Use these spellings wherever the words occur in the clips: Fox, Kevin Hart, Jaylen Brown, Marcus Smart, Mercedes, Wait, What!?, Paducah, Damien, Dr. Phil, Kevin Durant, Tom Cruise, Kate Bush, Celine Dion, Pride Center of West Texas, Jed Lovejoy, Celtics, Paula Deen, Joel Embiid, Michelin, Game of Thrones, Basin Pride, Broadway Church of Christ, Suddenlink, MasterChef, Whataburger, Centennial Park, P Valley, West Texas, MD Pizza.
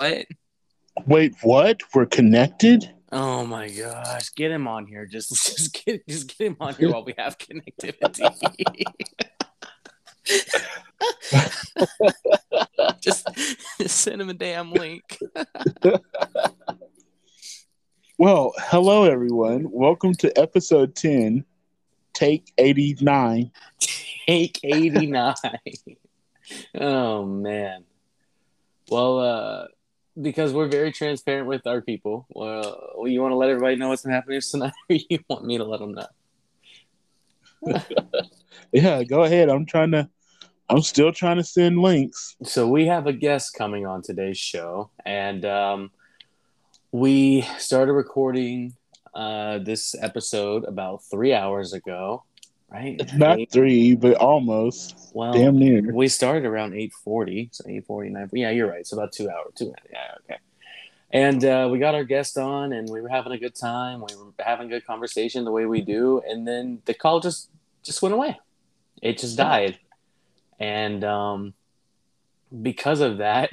What? Wait, what? We're connected? Oh my gosh! Get him on here. Just get him on here while we have connectivity. just send him a damn link. Well, hello everyone. Welcome to episode 10, take 89. Take 89. Oh man. Well, because we're very transparent with our people. Well, you want to let everybody know what's happening tonight, or you want me to let them know? Yeah, go ahead. I'm still trying to send links. So we have a guest coming on today's show, and we started recording this episode about 3 hours ago, right? Not 3, but almost. Well, damn near. We started around 8:40, so 8:49. Yeah, you're right. It's about 2 hours. Yeah, okay. And we got our guest on, and we were having a good time. We were having a good conversation the way we do, and then the call just went away. It just died, and because of that,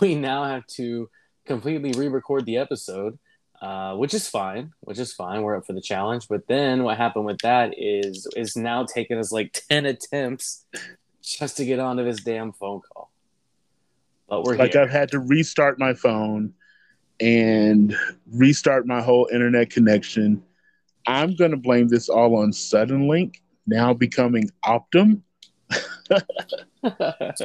we now have to completely re-record the episode, which is fine. We're up for the challenge. But then what happened with that is now taking us like 10 attempts just to get onto this damn phone call. But we're like here. I've had to restart my phone and restart my whole internet connection. I'm going to blame this all on Suddenlink now becoming Optum.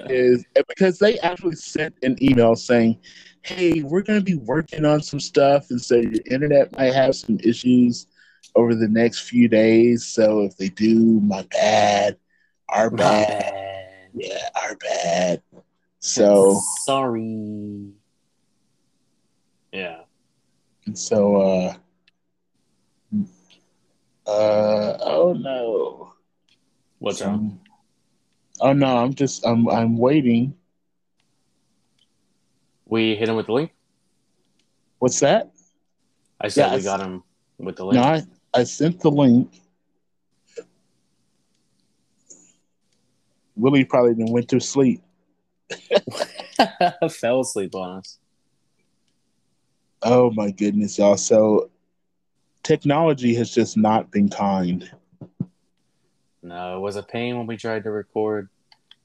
Is because they actually sent an email saying, hey, we're going to be working on some stuff, and so your internet might have some issues over the next few days. So if they do, my bad. Our bad. Yeah, our bad. So sorry. Yeah. And so oh no. What's wrong? Oh no, I'm waiting. We hit him with the link? What's that? I said yeah, got him with the link. No, I sent the link. Willie probably then went to sleep. Fell asleep on us. Oh my goodness, y'all. So technology has just not been kind. No, it was a pain when we tried to record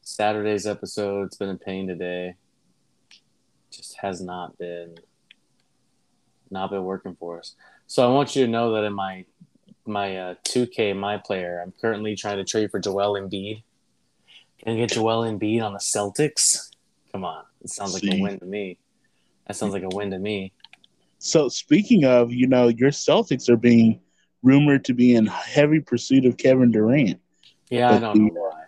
Saturday's episode. It's been a pain today. Just has not been working for us. So I want you to know that in my 2K my player, I'm currently trying to trade for Joel Embiid. Can I get Joel Embiid on the Celtics? Come on, it sounds like a win to me. That sounds like a win to me. So speaking of, you know, your Celtics are being rumored to be in heavy pursuit of Kevin Durant. Yeah, but I don't know why.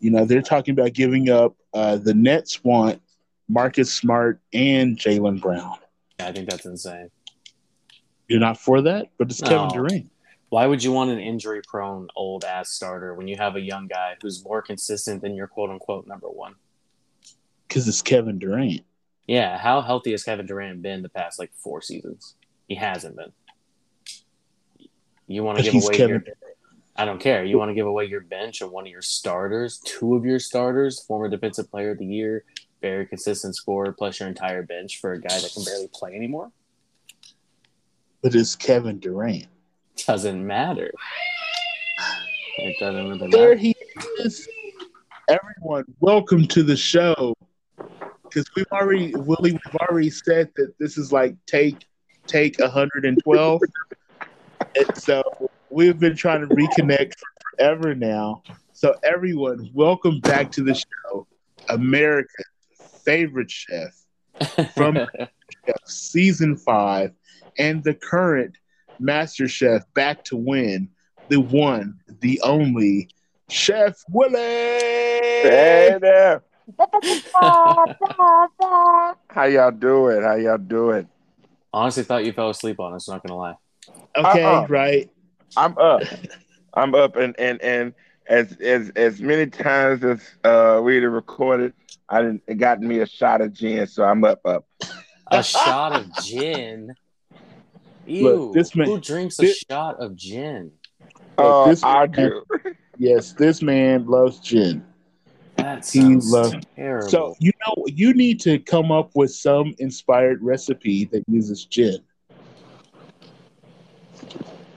You know, they're talking about giving up the Nets want Marcus Smart and Jaylen Brown. Yeah, I think that's insane. You're not for that? But it's Kevin Durant. Why would you want an injury-prone old-ass starter when you have a young guy who's more consistent than your quote-unquote number one? Because it's Kevin Durant. Yeah, how healthy has Kevin Durant been the past, 4 seasons? He hasn't been. You want to give away Kevin Durant. I don't care. You want to give away your bench and one of your starters, 2 of your starters, former defensive player of the year, very consistent scorer, plus your entire bench for a guy that can barely play anymore? But it's Kevin Durant. Doesn't matter. It doesn't really matter. There he is. Everyone, welcome to the show. Because we've already said that this is like take 112. And so we've been trying to reconnect forever now. So everyone, welcome back to the show, America's favorite chef from season 5 and the current MasterChef back to win, the one, the only, Chef Willie. Hey there. How y'all doing? Honestly, thought you fell asleep on us. Not gonna lie. Okay, right. I'm up, and as many times as we recorded, it got me a shot of gin, so I'm up. A shot of gin. Ew! Look, who drinks a shot of gin? Oh, I do. Yes, this man loves gin. That sounds terrible. So you need to come up with some inspired recipe that uses gin,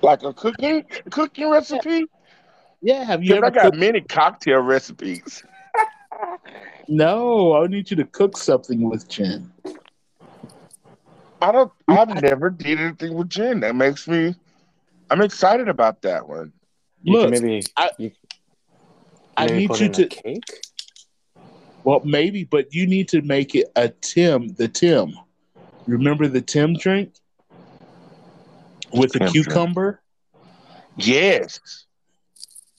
like a cooking recipe. Yeah, have you ever? I got many cocktail recipes. No, I need you to cook something with gin. I've never did anything with gin. That makes me. I'm excited about that one. Look, I need you to. Well, maybe, but you need to make it a Tim. The Tim. Remember the Tim drink with the cucumber? Drink. Yes.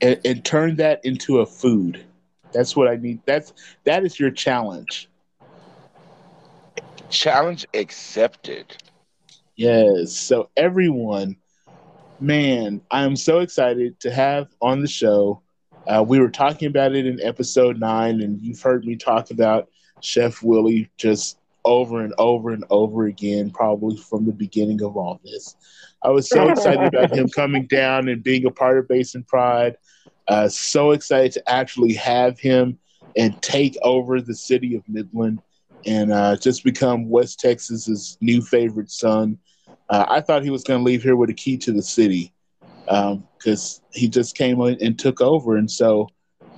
And turn that into a food. That's what I need. That is your challenge. Challenge accepted. Yes. So everyone, man, I am so excited to have on the show. We were talking about it in episode 9, and you've heard me talk about Chef Willie just over and over and over again, probably from the beginning of all this. I was so excited about him coming down and being a part of Basin Pride. So excited to actually have him and take over the city of Midland and just become West Texas's new favorite son. I thought he was going to leave here with a key to the city, because he just came in and took over. And so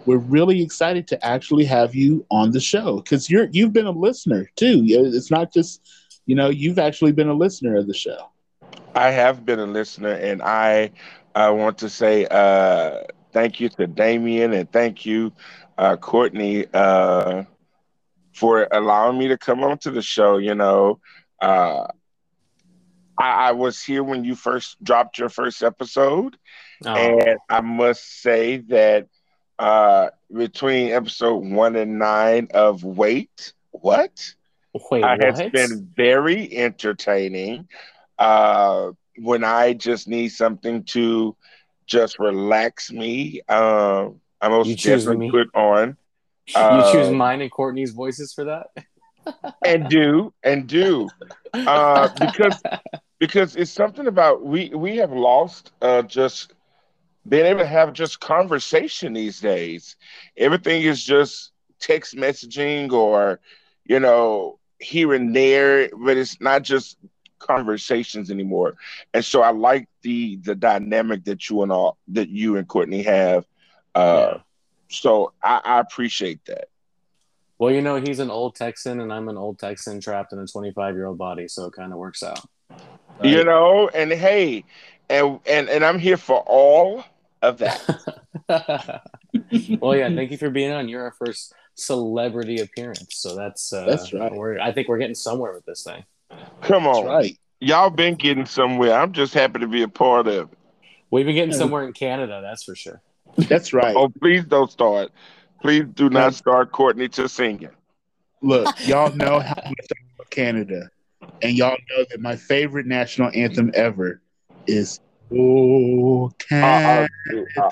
we're really excited to actually have you on the show, because you've been a listener too. It's not just, you've actually been a listener of the show. I have been a listener, and I want to say thank you to Damien, and thank you, Courtney, for allowing me to come on to the show. I was here when you first dropped your first episode, and I must say that between episode 1 and 9 of Wait, What? Has been very entertaining. When I just need something to just relax me, I most definitely put on. You choose mine and Courtney's voices for that? And do. Because it's something about we have lost just being able to have just conversation these days. Everything is just text messaging or, here and there, but it's not just conversations anymore. And so I like the dynamic that you and Courtney have. So I appreciate that. Well, he's an old Texan, and I'm an old Texan trapped in a 25-year-old body, so it kind of works out. Right? And hey, and I'm here for all of that. Well, yeah, thank you for being on. You're our first celebrity appearance, so that's right. I think we're getting somewhere with this thing. Come on, right. Y'all been getting somewhere. I'm just happy to be a part of it. We've been getting somewhere in Canada, that's for sure. That's right. Oh, please don't start. Please do not start Courtney to singing. Look, y'all know how we talk about Canada, and y'all know that my favorite national anthem ever is "Oh Canada."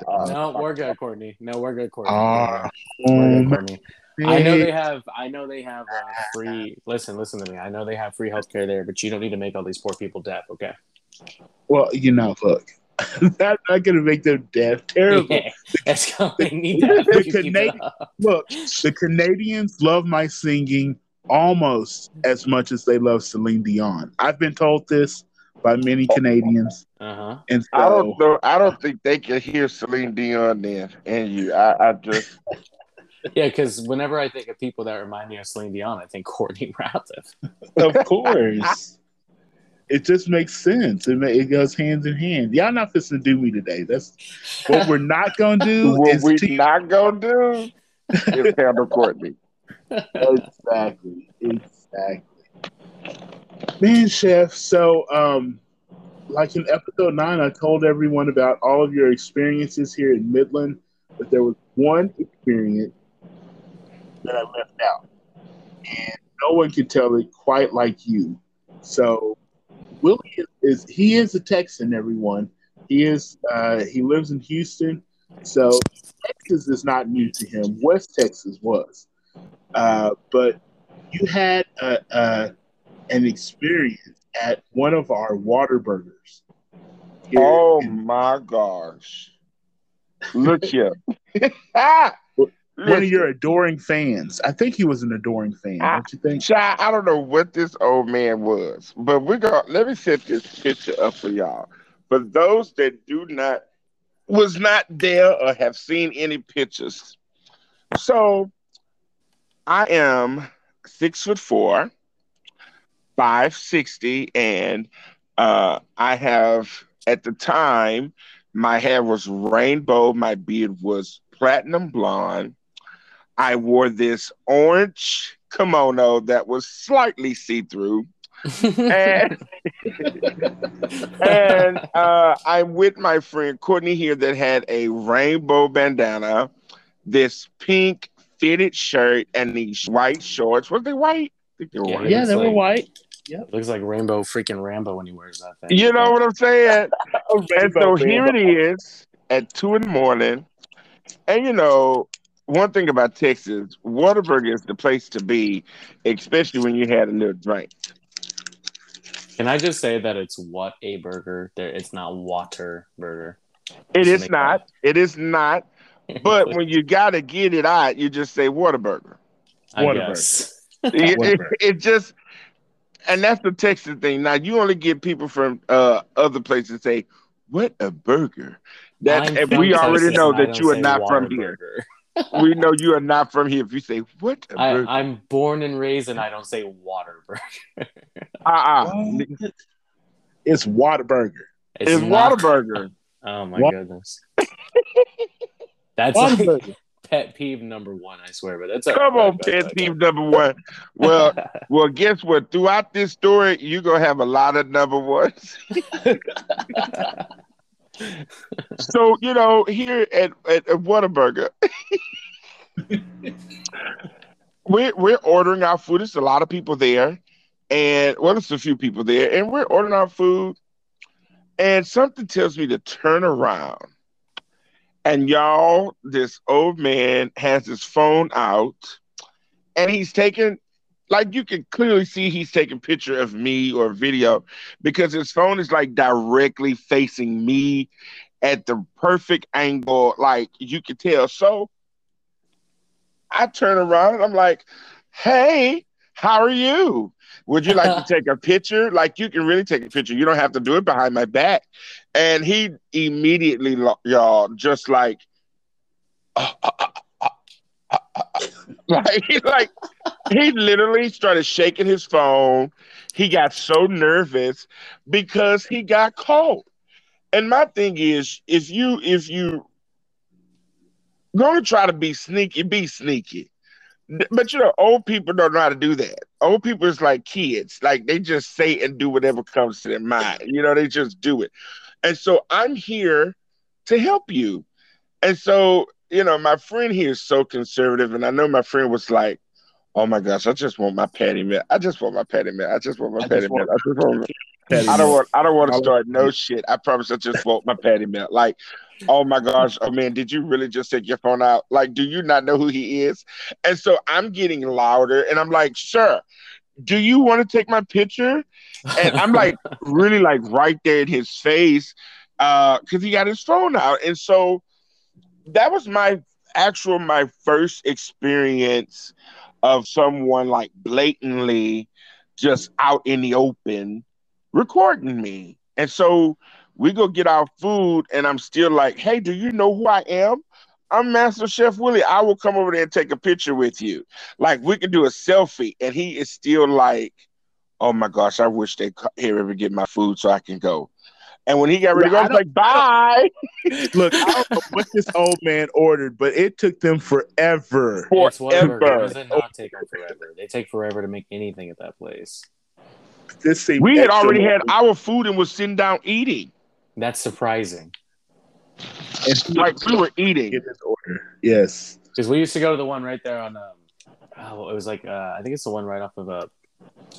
No, we're good, Courtney. We're good, Courtney. I know they have free. Listen to me. I know they have free healthcare there, but you don't need to make all these poor people deaf. Okay. Well, look. I'm not going to make them deaf. Terrible. Yeah, that's how they need that. The Canadians love my singing almost as much as they love Celine Dion. I've been told this by many Canadians. Uh-huh. And so, I don't think they can hear Celine Dion then. And you, I just. Yeah, because whenever I think of people that remind me of Celine Dion, I think Courtney Radcliffe. Of course. It just makes sense. It goes hand in hand. Y'all not fixing to do me today. That's what we're not going to do. Is handle Courtney. Exactly. Man, Chef, so like in episode 9, I told everyone about all of your experiences here in Midland, but there was one experience that I left out, and no one could tell it quite like you. So Willie is a Texan, everyone. He lives in Houston, so Texas is not new to him. West Texas was. But you had an experience at one of our Whataburgers. Oh, my gosh. Look here. One of your adoring fans. I think he was an adoring fan, don't you think? Child, I don't know what this old man was, but we're going to let me set this picture up for y'all. For those that was not there or have seen any pictures. So I am 6'4", 560, and I have, at the time, my hair was rainbow, my beard was platinum blonde. I wore this orange kimono that was slightly see-through. and I'm with my friend Courtney here that had a rainbow bandana, this pink fitted shirt, and these white shorts. Were they white? I think they were white. Yeah, they were white. Yep. Looks like Rainbow freaking Rambo when he wears that thing. You know what I'm saying? And so here it is at 2 a.m. And, you know, one thing about Texas, Whataburger is the place to be, especially when you had a little drink. Can I just say that it's what a burger? It's not water burger. It is not. But when you got to get it out, you just say Whataburger. Whataburger. It just... And that's the Texas thing. Now, you only get people from other places say, what a burger. And we already know that you are not from here. We know you are not from here if you say, what a burger. I'm born and raised, and I don't say water burger. It's Whataburger. It's Whataburger. Oh, my goodness. That's Whataburger. Pet peeve number one, I swear, but that's number one. Well, guess what? Throughout this story, you're gonna have a lot of number ones. So, you know, here at Whataburger, we're ordering our food. There's a lot of people there, and there's a few people there, and we're ordering our food, and something tells me to turn around. And y'all, this old man has his phone out, and he's taking, like you can clearly see he's taking a picture of me or video, because his phone is like directly facing me at the perfect angle, like you could tell. So I turn around and I'm like, hey, how are you? Would you like to take a picture? Like, you can really take a picture. You don't have to do it behind my back. And he immediately, y'all, just like, like he literally started shaking his phone. He got so nervous because he got caught. And my thing is, if you gonna try to be sneaky, be sneaky. But, you know, old people don't know how to do that. Old people is like kids. Like, they just say and do whatever comes to their mind. You know, they just do it. And so I'm here to help you. And so, you know, my friend here is so conservative. And I know my friend was like, oh, my gosh, I just want my patty melt. I just want my patty melt. I just want my patty melt. I don't want to start no shit. I promise I just want my patty melt. Like, oh my gosh, oh man, did you really just take your phone out? Like, do you not know who he is? And so I'm getting louder, and I'm like, sir, do you want to take my picture? And I'm like, really like right there in his face, because he got his phone out. And so that was my first experience of someone like blatantly just out in the open recording me. And so we go get our food, and I'm still like, hey, do you know who I am? I'm MasterChef Willie. I will come over there and take a picture with you. Like, we can do a selfie. And he is still like, oh my gosh, I wish they here ever get my food so I can go. And when he got ready to go, I was like, bye. Look, I don't know what this old man ordered, but it took them forever. It doesn't take forever. They take forever to make anything at that place. We had already had our food and was sitting down eating. That's surprising. It's like we were eating. In this order. Yes. Because we used to go to the one right there on, it was like, I think it's the one right off of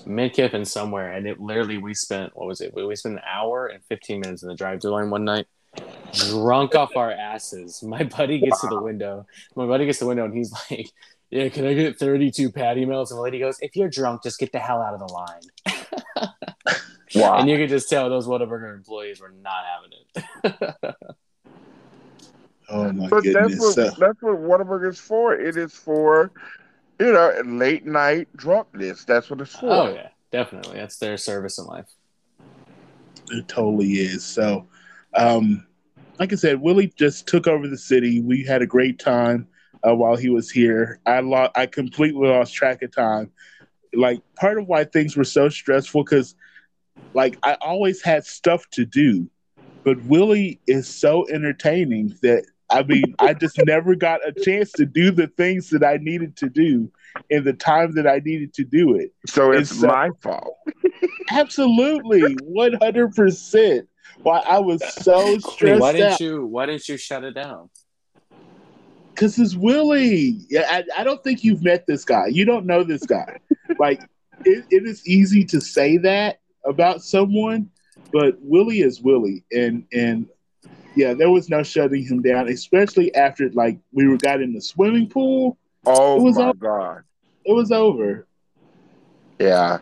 Midkiff and somewhere. And it literally, we spent an hour and 15 minutes in the drive-thru line one night, drunk off our asses. My buddy gets to the window, and he's like, yeah, can I get 32 patty melts? And the lady goes, if you're drunk, just get the hell out of the line. Wow. And you could just tell those Whataburger employees were not having it. Oh my but goodness! That's what Whataburger's for. It is for, you know, late night drunkenness. That's what it's for. Oh yeah, definitely. That's their service in life. It totally is. So, like I said, Willie just took over the city. We had a great time while he was here. I completely lost track of time. Like, part of why things were so stressful, because like I always had stuff to do, but Willie is so entertaining that, I mean, I just never got a chance to do the things that I needed to do in the time that I needed to do it. So it's my fault. Absolutely. 100%. Why I was so stressed out. Why didn't you shut it down? Because it's Willie. Yeah, I don't think you've met this guy. You don't know this guy. Like, it is easy to say that about someone, but Willie is Willie. And yeah, there was no shutting him down, especially after, like, we got in the swimming pool. Oh, my God. It was over. Yeah.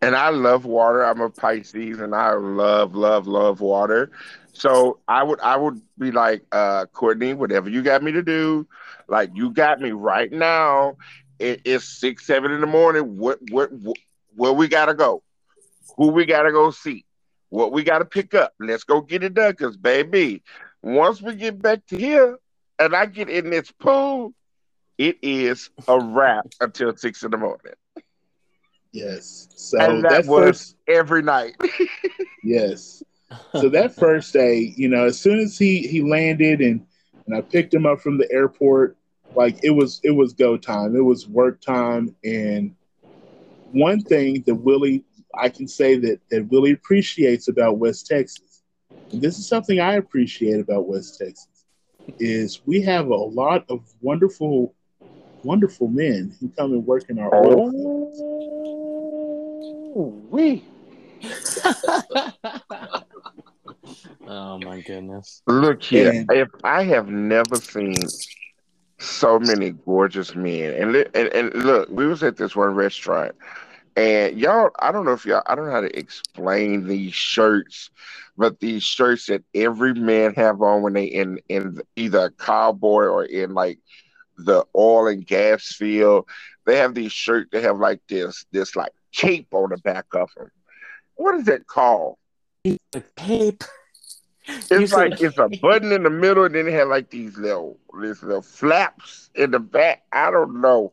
And I love water. I'm a Pisces, and I love, love, love water. So I would be like, Courtney, whatever you got me to do, like, you got me right now. It's 6, 7 in the morning. What? Where we gotta go? Who we gotta go see? What we gotta pick up? Let's go get it done, cause baby, once we get back to here, and I get in this pool, it is a wrap until 6 in the morning. Yes. So and that was every night. Yes. So that first day, you know, as soon as he landed and I picked him up from the airport, like it was go time. It was work time. And one thing that Willie appreciates about West Texas, and this is something I appreciate about West Texas, is we have a lot of wonderful, wonderful men who come and work in our oil fields. Ooh-wee. Oh my goodness. Look here. If I have never seen so many gorgeous men. And look, we was at this one restaurant, and y'all, I don't know how to explain these shirts, but these shirts that every man have on when they in either a cowboy or in like the oil and gas field, they have these shirts that have like this like cape on the back of them. What is that called? The cape. It's like it's a button in the middle, and then it had like these little flaps in the back. I don't know,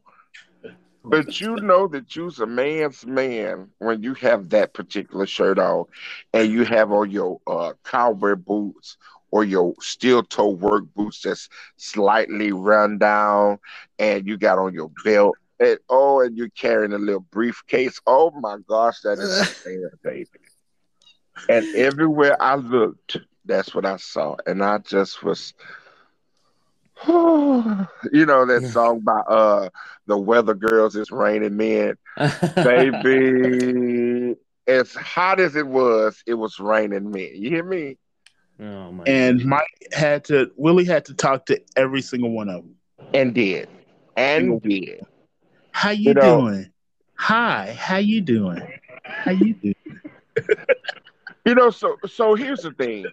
but you know that you's a man's man when you have that particular shirt on, and you have on your cowboy boots or your steel toe work boots that's slightly run down, and you got on your belt, and you're carrying a little briefcase. Oh my gosh, that is insane, baby. And everywhere I looked, that's what I saw. And I just was, you know, that song by the Weather Girls, It's Raining Men. Baby, as hot as it was raining men. You hear me? Oh my and God. Willie had to talk to every single one of them. And did. How you doing? Hi, how you doing? How you doing? You know, so here's the thing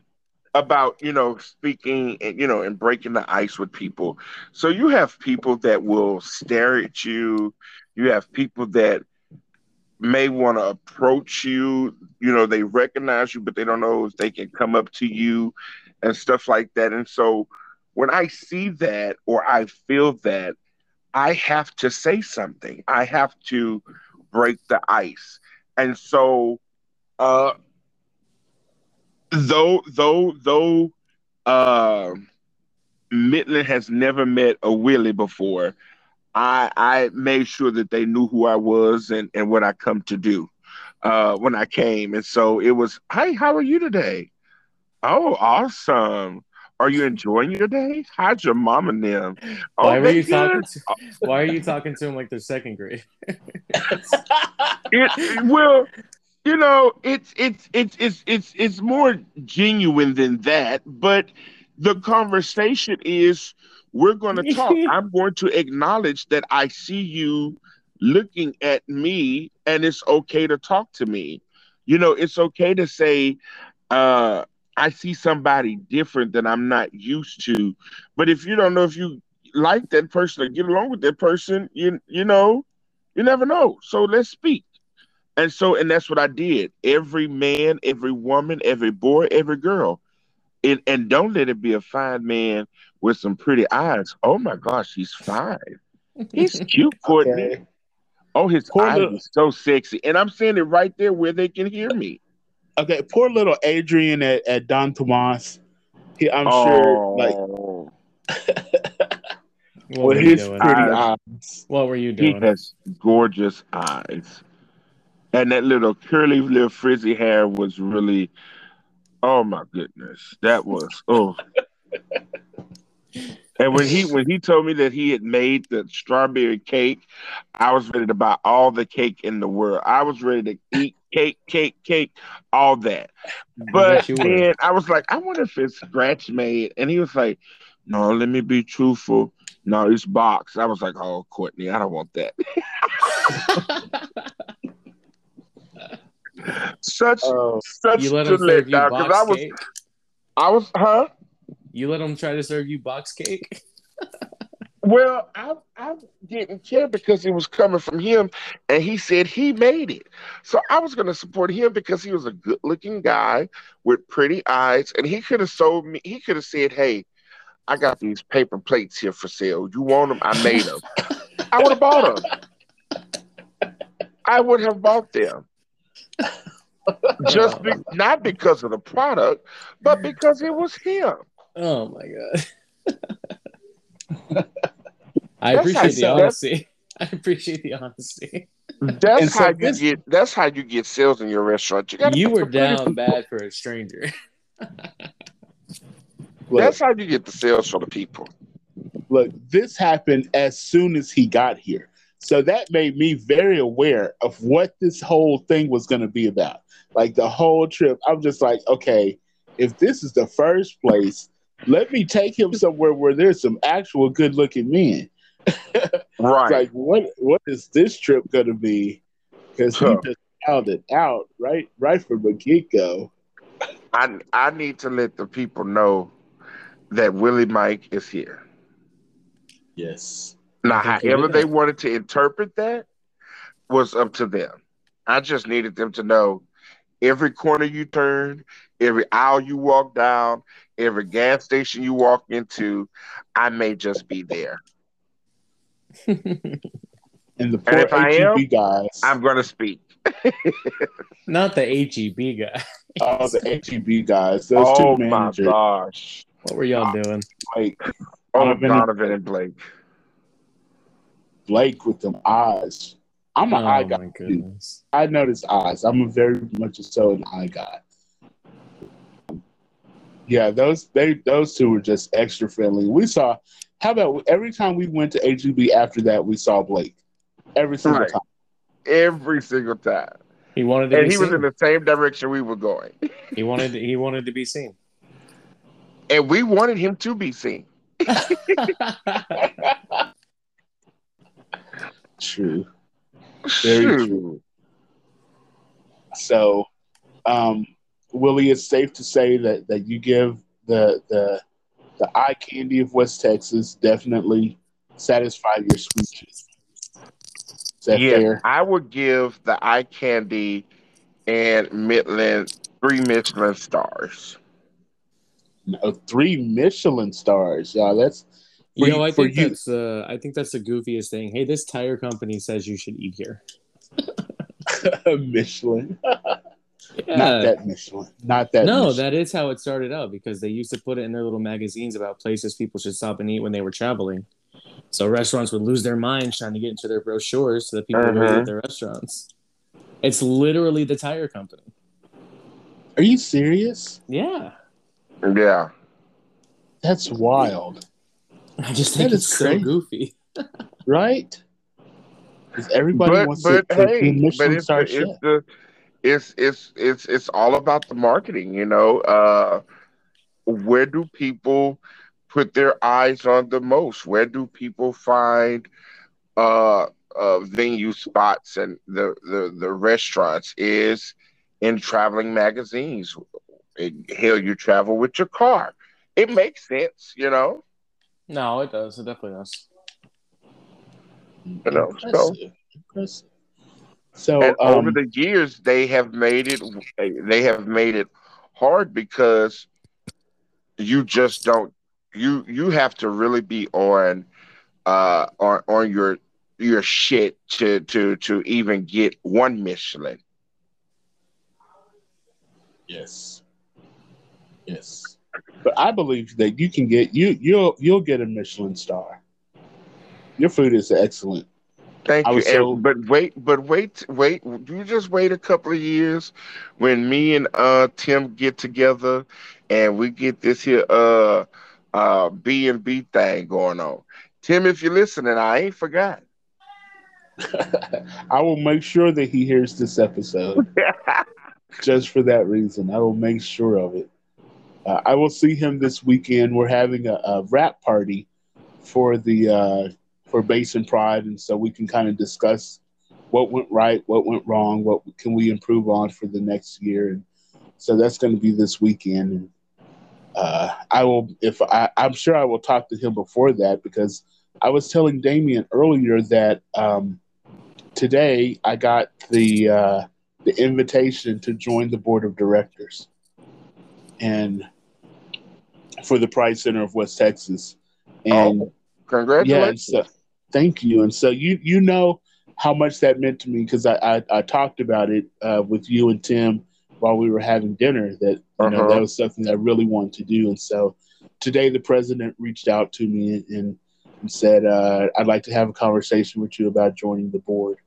about, you know, speaking and, you know, and breaking the ice with people. So you have people that will stare at you. You have people that may want to approach you. You know, they recognize you, but they don't know if they can come up to you and stuff like that. And so when I see that or I feel that, I have to say something. I have to break the ice. And so though Midland has never met a Willie before, I made sure that they knew who I was and what I come to do when I came. And so it was, hey, how are you today? Oh, awesome. Are you enjoying your day? How's your mom and them? Oh, why are you talking to them like they're second grade? Well, you know, it's more genuine than that, but the conversation is, we're going to talk. I'm going to acknowledge that I see you looking at me, and it's okay to talk to me. You know, it's okay to say, I see somebody different that I'm not used to. But if you don't know if you like that person or get along with that person, you know, you never know. So let's speak. And so, and that's what I did. Every man, every woman, every boy, every girl. And don't let it be a fine man with some pretty eyes. Oh my gosh, he's fine. He's cute, Courtney. Okay. Oh, his eyes are so sexy. And I'm saying it right there where they can hear me. Okay, poor little Adrian at Don Tomas. I'm sure, like, with his pretty eyes. What were you doing? He has gorgeous eyes. And that little curly, little frizzy hair was really, oh my goodness. That was, oh. And when he told me that he had made the strawberry cake, I was ready to buy all the cake in the world. I was ready to eat cake, all that. But then I was like, I wonder if it's scratch made. And he was like, no, let me be truthful. No, it's boxed. I was like, oh, Courtney, I don't want that. Such you let him serve you box cake? I was. You let them try to serve you box cake? Well, I didn't care because it was coming from him, and he said he made it. So I was going to support him because he was a good-looking guy with pretty eyes, and he could have sold me. He could have said, hey, I got these paper plates here for sale. You want them? I made them. I would have bought them. I would have bought them. Just not because of the product, but because it was him. Oh my God. I appreciate the honesty. That's how you get sales in your restaurant. You were down bad for a stranger. Look, that's how you get the sales for the people. Look, this happened as soon as he got here. So that made me very aware of what this whole thing was going to be about. Like the whole trip, I'm just like, okay, if this is the first place, let me take him somewhere where there's some actual good-looking men. Right. Like, what is this trip going to be? Because he just found it out right from the get-go. I need to let the people know that Willie Mike is here. Yes. Now, however they wanted to interpret that was up to them. I just needed them to know every corner you turn, every aisle you walk down, every gas station you walk into, I may just be there. And the poor H-E-B guys. I'm going to speak. Not the H-E-B guy. Oh, the H-E-B guys. Those two managers. Oh, my gosh. What were y'all doing? Like, Donovan and Blake. Blake with them eyes. I'm an eye guy. Goodness. I notice eyes. I'm a very much so an eye guy. Yeah, those two were just extra friendly. We saw. How about every time we went to H-E-B after that, we saw Blake every single time. Every single time. He wanted to, and he was in the same direction we were going. He wanted to be seen, and we wanted him to be seen. True. Very true. So, Willie, it's safe to say that you give the eye candy of West Texas definitely satisfy your sweet tooth. Is that fair? I would give the eye candy and Midland 3 Michelin stars. No, 3 Michelin stars. Yeah, that's. You know, I think that's the goofiest thing. Hey, this tire company says you should eat here. Michelin. Yeah. Not that Michelin. No, that is how it started out, because they used to put it in their little magazines about places people should stop and eat when they were traveling. So restaurants would lose their minds trying to get into their brochures so that people would visit their restaurants. It's literally the tire company. Are you serious? Yeah. Yeah. That's wild. I just think it's so goofy, right? Because everybody wants to be Michelin star chef. It's all about the marketing, you know. Where do people put their eyes on the most? Where do people find venue spots and the restaurants is in traveling magazines. Hell, you travel with your car. It makes sense, you know? No, it does. It definitely does. You know, impressive. So and over the years, they have made it hard because you just don't. You have to really be on your shit to even get one Michelin. Yes. But I believe that you can get you'll get a Michelin star. Your food is excellent. Thank you. But wait. You just wait a couple of years when me and Tim get together and we get this here B&B thing going on. Tim, if you're listening, I ain't forgot. I will make sure that he hears this episode. Just for that reason. I will make sure of it. I will see him this weekend. We're having a wrap party for the for Basin Pride, and so we can kind of discuss what went right, what went wrong, what can we improve on for the next year. And so that's going to be this weekend. And I'm sure I will talk to him before that, because I was telling Damien earlier that today I got the invitation to join the board of directors and for the Pride Center of West Texas. And congratulations. Yeah, thank you. And so you know how much that meant to me, because I talked about it with you and Tim while we were having dinner, that you know that was something that I really wanted to do. And so today the president reached out to me and said, I'd like to have a conversation with you about joining the board.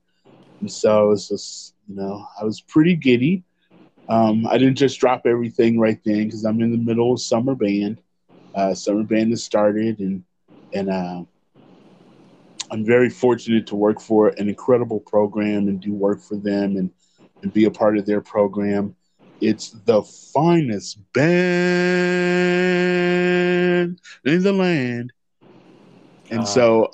And so I was just, I was pretty giddy. I didn't just drop everything right then, because I'm in the middle of summer band. Summer band has started, and I'm very fortunate to work for an incredible program and do work for them and be a part of their program. It's the finest band in the land. And I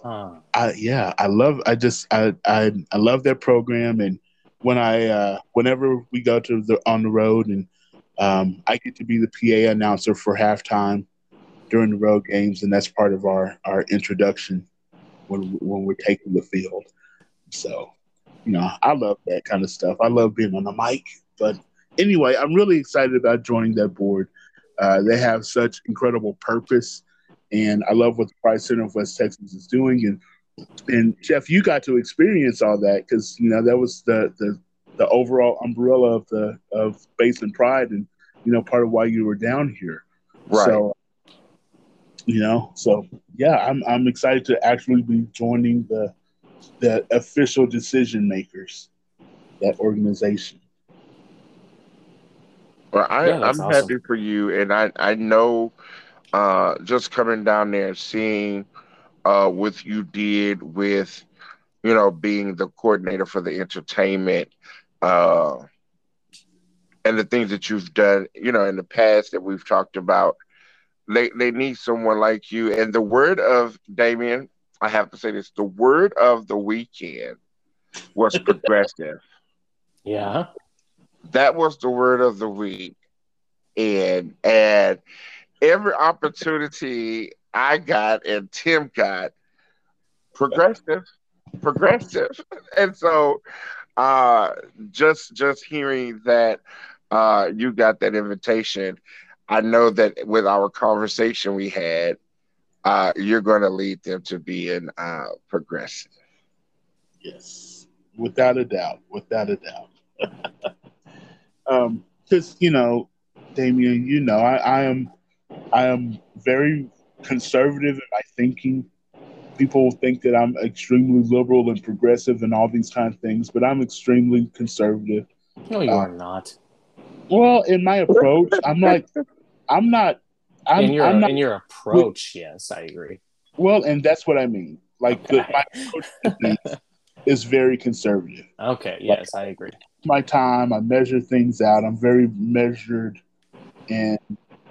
love their program. And when whenever we go on the road, and I get to be the PA announcer for halftime during the road games, and that's part of our introduction when we're taking the field. So, I love that kind of stuff. I love being on the mic. But anyway, I'm really excited about joining that board. They have such incredible purpose, and I love what the Pride Center of West Texas is doing. And Jeff, you got to experience all that, because that was the overall umbrella of the Basin Pride, and part of why you were down here. Right. So yeah, I'm excited to actually be joining the official decision makers, that organization. Well, I'm awesome. Happy for you, and I know just coming down there and seeing what you did with, being the coordinator for the entertainment and the things that you've done, in the past that we've talked about. They need someone like you. And the word of Damien, I have to say this, the word of the weekend was progressive. Yeah. That was the word of the week. And every opportunity I got and Tim got, progressive. And so just hearing that you got that invitation, I know that with our conversation we had, you're going to lead them to being progressive. Yes, without a doubt. Because Damien, I am very conservative in my thinking. People think that I'm extremely liberal and progressive and all these kind of things, but I'm extremely conservative. No, you are not. Well, in my approach, I'm not in your approach. Yes, I agree. Well, and that's what I mean. My approach to things is very conservative. Okay. Yes, I agree. My time, I measure things out. I'm very measured, and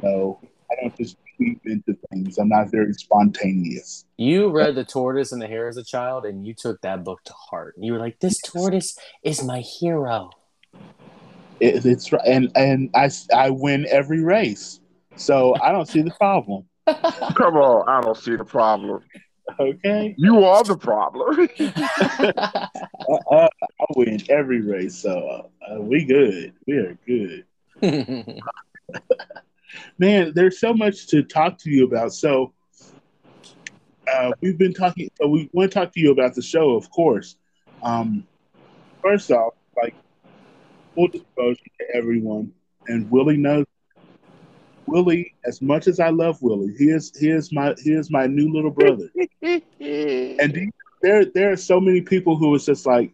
I don't just leap into things. I'm not very spontaneous. You read The Tortoise and the Hare as a child, and you took that book to heart. You were like, "This tortoise is my hero." It's and I win every race, so I don't see the problem. Come on, I don't see the problem. Okay, you are the problem. I win every race, so we good. We are good. Man, there's so much to talk to you about. So we've been talking. We want to talk to you about the show, of course. First off, like, full disclosure to everyone, and Willie knows. Willie, as much as I love Willie, he is my new little brother. And there are so many people who is just like,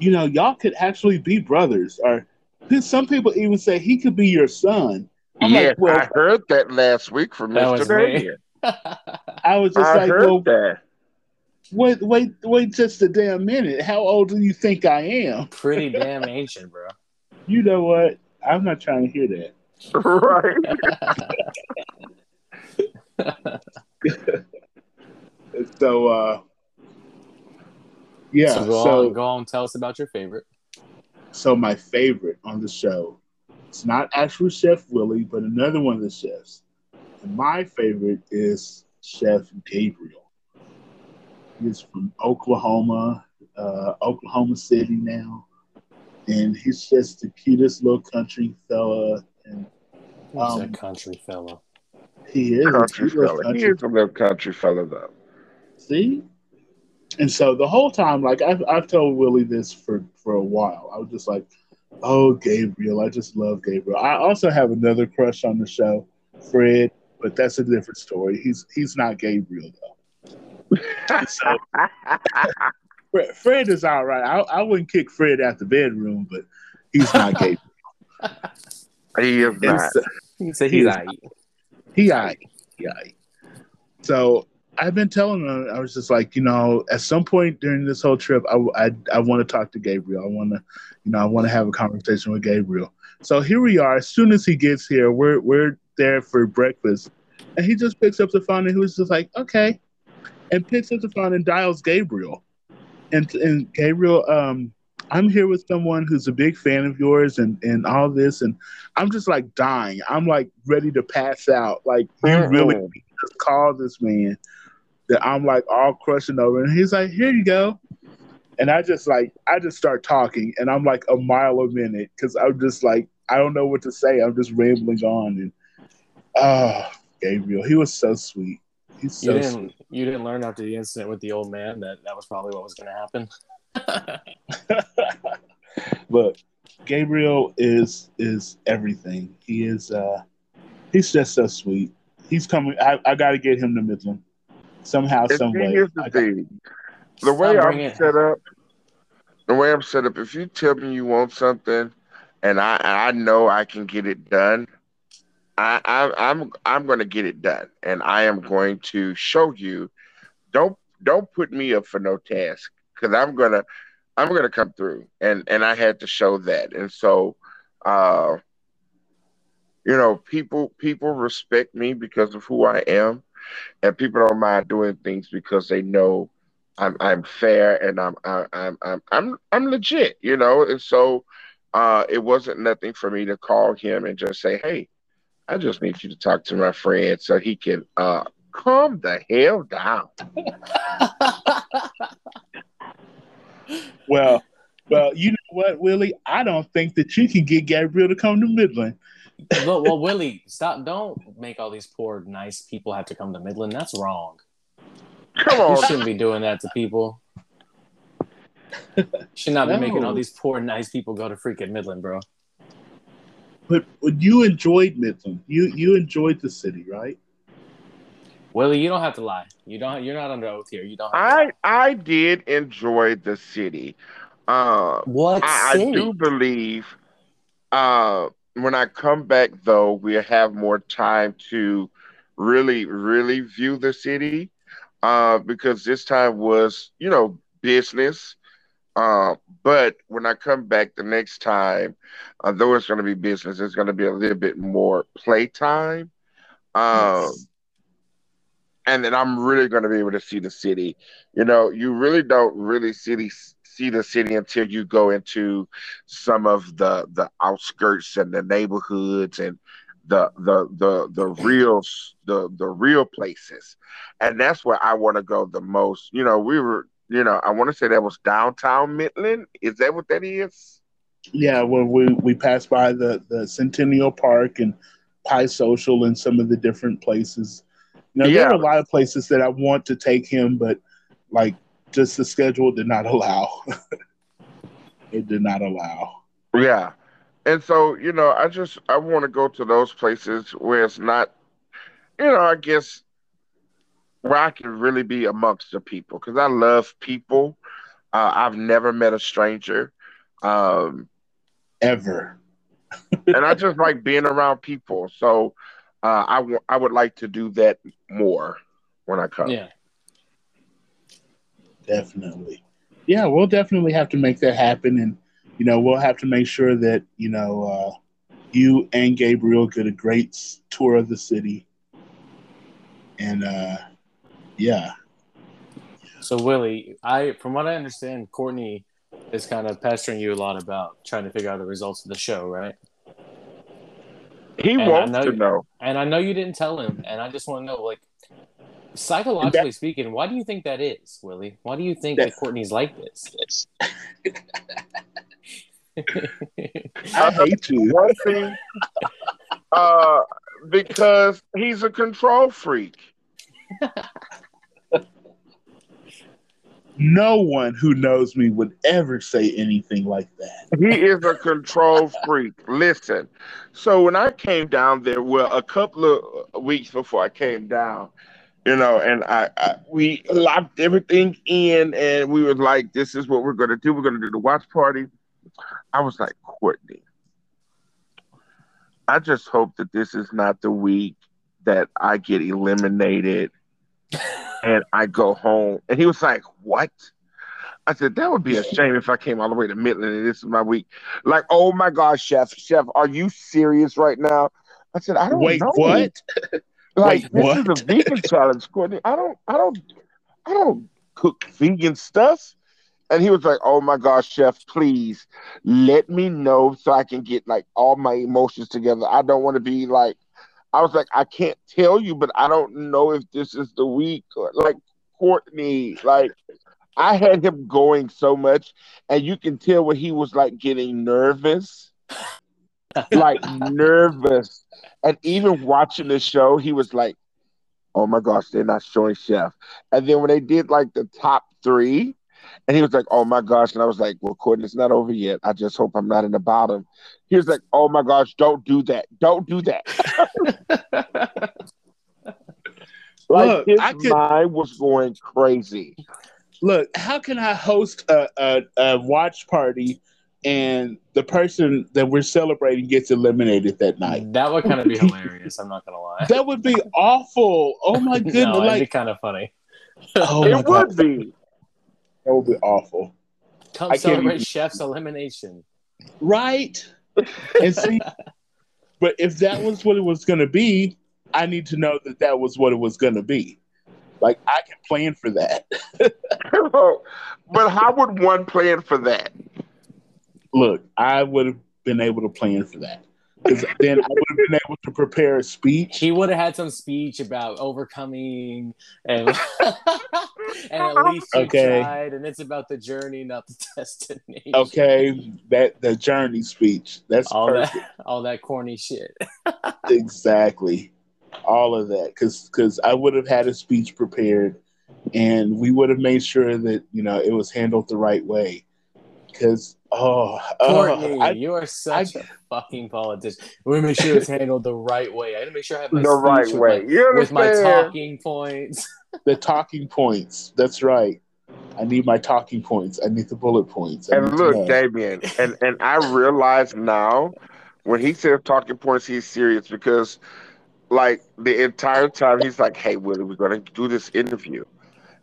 you know, y'all could actually be brothers. Or some people even say he could be your son. I'm like, well, I heard that last week from Mr. Damien. I was just that. Wait just a damn minute. How old do you think I am? Pretty damn ancient, bro. You know what? I'm not trying to hear that. Right. So yeah, go on, tell us about your favorite. So my favorite on the show, it's not actually Chef Willie, but another one of the chefs. And my favorite is Chef Gabriel. He's from Oklahoma, Oklahoma City now. And he's just the cutest little country fella. And, he's a country fella. He is. He is a little country fella, though. See? And so the whole time, like, I've told Willie this for a while. I was just like, oh, Gabriel. I just love Gabriel. I also have another crush on the show, Fred, but that's a different story. He's not Gabriel, though. So, Fred is all right. I wouldn't kick Fred out the bedroom, but he's not Gabriel. He is not. So, he's all right. He all right. So I've been telling him, I was just like, you know, at some point during this whole trip, I want to talk to Gabriel. I want to have a conversation with Gabriel. So here we are. As soon as he gets here, we're there for breakfast, and he just picks up the phone and he was just like, okay, and picks up the phone and dials Gabriel. And Gabriel, I'm here with someone who's a big fan of yours and all this. And I'm just like dying. I'm like ready to pass out. Like, you really just call this man that I'm like all crushing over. And he's like, here you go. And I just start talking. And I'm like a mile a minute because I'm just like, I don't know what to say. I'm just rambling on. And Gabriel, he was so sweet. He's so sweet. You didn't learn after the incident with the old man that was probably what was going to happen. Look, Gabriel is everything. He is. He's just so sweet. He's coming. I got to get him to Midland somehow, some way. The way I'm set up, if you tell me you want something, and I know I can get it done. I'm going to get it done, and I am going to show you. Don't put me up for no task, because I'm gonna come through, and I had to show that. And so, you know, people respect me because of who I am, and people don't mind doing things because they know I'm fair and I'm legit, you know. And so, it wasn't nothing for me to call him and just say, hey, I just need you to talk to my friend so he can calm the hell down. Well, you know what, Willie? I don't think that you can get Gabriel to come to Midland. Well, Willie, stop. Don't make all these poor, nice people have to come to Midland. That's wrong. Come on. You shouldn't be doing that to people. You should not be making all these poor, nice people go to freaking Midland, bro. But you enjoyed Midland. You enjoyed the city, right? Willie, you don't have to lie. You're not under oath here. You don't. I did enjoy the city. I do believe when I come back, though, we'll have more time to really, really view the city because this time was, you know, business. But when I come back the next time, though it's going to be business, it's going to be a little bit more playtime. Yes. And then I'm really going to be able to see the city. You know, you really don't really see these, see the city until you go into some of the outskirts and the neighborhoods and the real places. And that's where I want to go the most. You know, we were, you know, I want to say that was downtown Midland. Is that what that is? Yeah, well, we passed by the Centennial Park and Pi Social and some of the different places. You know, there are a lot of places that I want to take him, but like just the schedule did not allow. It did not allow. Yeah. And so, you know, I want to go to those places where it's not, you know, I guess where I can really be amongst the people, because I love people. I've never met a stranger. Ever. And I just like being around people. So I would like to do that more when I come. Yeah. Definitely. Yeah, we'll definitely have to make that happen. And you know, we'll have to make sure that, you know, you and Gabriel get a great tour of the city. And, yeah. So, Willie, from what I understand, Courtney is kind of pestering you a lot about trying to figure out the results of the show, right? He wants to know. And I know you didn't tell him. And I just want to know, like, psychologically speaking, why do you think that is, Willie? Why do you think that Courtney's like this? I hate you. One thing, because he's a control freak. No one who knows me would ever say anything like that. He is a control freak. Listen, so when I came down there, well, a couple of weeks before I came down, you know, and we locked everything in, and we were like, "This is what we're going to do. We're going to do the watch party." I was like, Courtney, I just hope that this is not the week that I get eliminated and I go home. And he was like, what? I said, that would be a shame if I came all the way to Midland and this is my week. Like, oh my gosh, Chef, are you serious right now? I said, I don't know. Wait, what? Like, this is a vegan challenge, Courtney. I don't cook vegan stuff. And he was like, oh, my gosh, Chef, please let me know so I can get, like, all my emotions together. I don't want to be, like – I was like, I can't tell you, but I don't know if this is the week. Like, Courtney, like, I had him going so much, and you can tell when he was, like, getting nervous. Like, nervous. And even watching the show, he was like, oh, my gosh, they're not showing Chef. And then when they did, like, the top three – and he was like, oh, my gosh. And I was like, well, Courtney, it's not over yet. I just hope I'm not in the bottom. He was like, oh, my gosh, don't do that. Don't do that. Like, his mind was going crazy. Look, how can I host a watch party and the person that we're celebrating gets eliminated that night? That would kind of be hilarious. I'm not going to lie. That would be awful. Oh, my goodness. No, that'd be kind of funny. Oh, it would be. That would be awful. Come celebrate Chef's elimination. Right? And see, but if that was what it was going to be, I need to know that that was what it was going to be. Like, I can plan for that. But how would one plan for that? Look, I would have been able to plan for that. Because then I would have been able to prepare a speech. He would have had some speech about overcoming and, and at least you tried, and it's about the journey, not the destination. Okay, the journey speech. That's all perfect. All that corny shit. Exactly. All of that. Because I would have had a speech prepared, and we would have made sure that, you know, it was handled the right way. Because, Courtney, you are such a fucking politician. We're going to make sure it's handled the right way. I got to make sure I have my speech right with, my talking points. The talking points. That's right. I need my talking points. I need the bullet points. And look, Damien, and I realize now when he says talking points, he's serious because, like, the entire time he's like, hey, Willie, we're going to do this interview.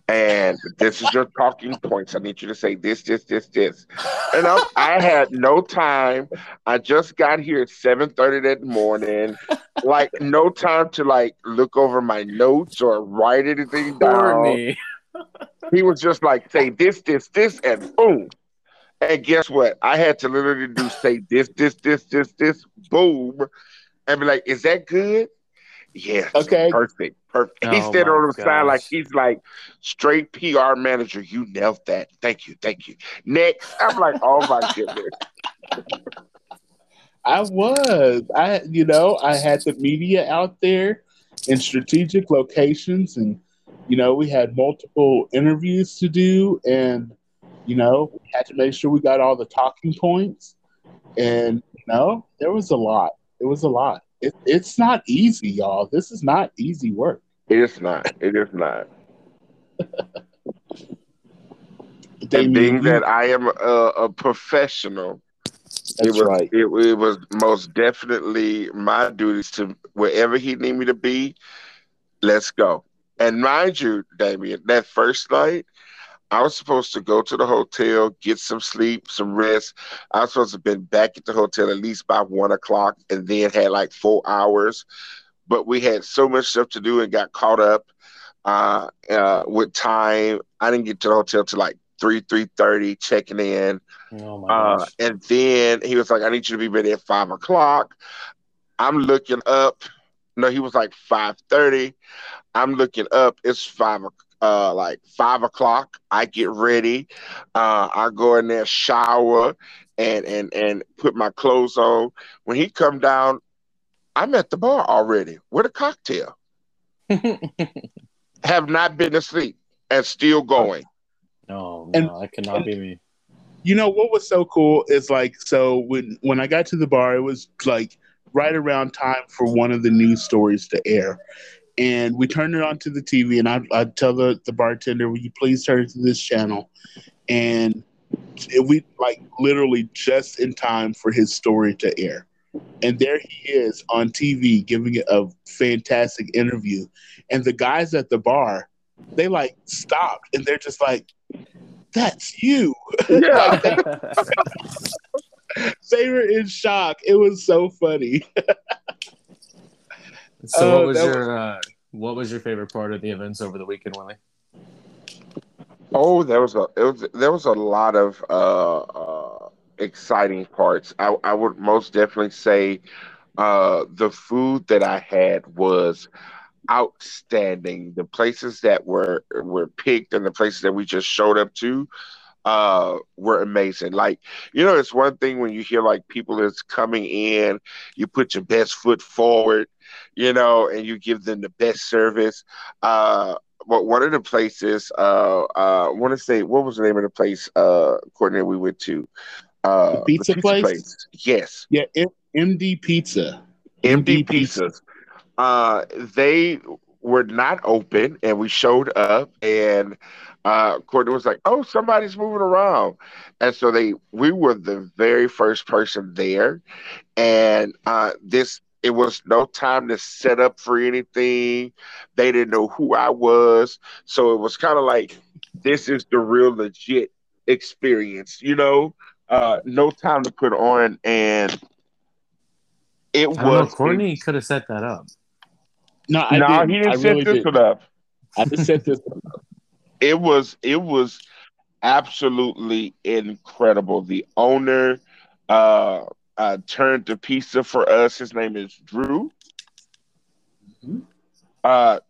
And this is your talking points. I need you to say this, this, this, this. And I had no time. I just got here at 7:30 that morning. Like, no time to, like, look over my notes or write anything down. He was just like, say this, this, this, and boom. And guess what? I had to literally do say this, boom, and be like, "Is that good?" Yes. Okay. Perfect. Oh, he's standing on the side like he's like straight PR manager. You nailed that. Thank you. Next, I'm like, oh my goodness. I had the media out there in strategic locations, and we had multiple interviews to do, and we had to make sure we got all the talking points, and there was a lot. It was a lot. It's not easy, y'all. This is not easy work. It is not. And being that I am a professional, it was most definitely my duties to wherever he needed me to be. Let's go. And mind you, Damien, that first night, I was supposed to go to the hotel, get some sleep, some rest. I was supposed to have been back at the hotel at least by 1 o'clock, and then had like 4 hours. But we had so much stuff to do and got caught up with time. I didn't get to the hotel till like 3:30, checking in. Oh my gosh. And then he was like, I need you to be ready at 5 o'clock. I'm looking up. No, he was like 5:30. I'm looking up. It's 5 o'clock. I get ready. I go in there, shower, and put my clothes on. When he come down, I'm at the bar already with a cocktail. Have not been asleep and still going. No, that cannot be me. What was so cool is when I got to the bar, it was like right around time for one of the news stories to air. And we turned it on to the TV, and I tell the bartender, will you please turn it to this channel? And we literally just in time for his story to air. And there he is on TV giving a fantastic interview. And the guys at the bar, they stopped, and they're just like, that's you. Yeah. They were in shock. It was so funny. So what was your favorite part of the events over the weekend, Willie? Oh, there was a lot of exciting parts. I would most definitely say the food that I had was outstanding. The places that were picked and the places that we just showed up to were amazing. It's one thing when you hear people is coming in, you put your best foot forward, and you give them the best service. But one of the places, I want to say, what was the name of the place, Courtney, we went to? The pizza place? Yes. Yeah, MD Pizza. MD Pizza. They were not open, and we showed up, and Courtney was like, oh, somebody's moving around. And so we were the very first person there, and it was no time to set up for anything. They didn't know who I was, so it was kind of this is the real legit experience, no time to put on, and it was. Courtney could have set that up. No, he didn't set this one up. I just set this one up. It was absolutely incredible. The owner turned the pizza for us. His name is Drew. Mm-hmm.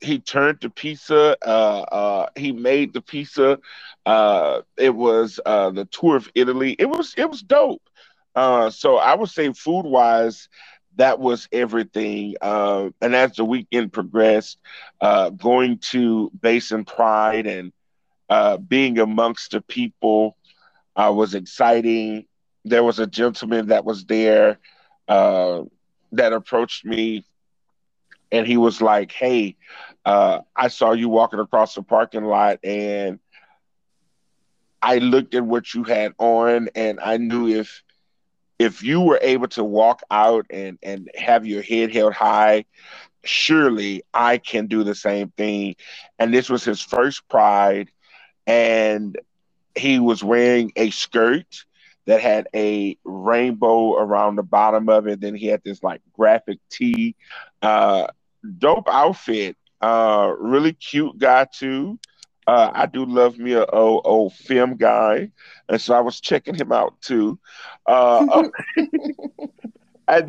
He turned the pizza. He made the pizza. It was the tour of Italy. It was dope. So I would say food wise, that was everything. And as the weekend progressed, going to Basin Pride and being amongst the people was exciting. There was a gentleman that was there that approached me, and he was like, hey, I saw you walking across the parking lot, and I looked at what you had on, and I knew if you were able to walk out and have your head held high, surely I can do the same thing. And this was his first Pride, and he was wearing a skirt that had a rainbow around the bottom of it. Then he had this graphic tee, dope outfit, really cute guy too. I do love me a old film guy, and so I was checking him out too. And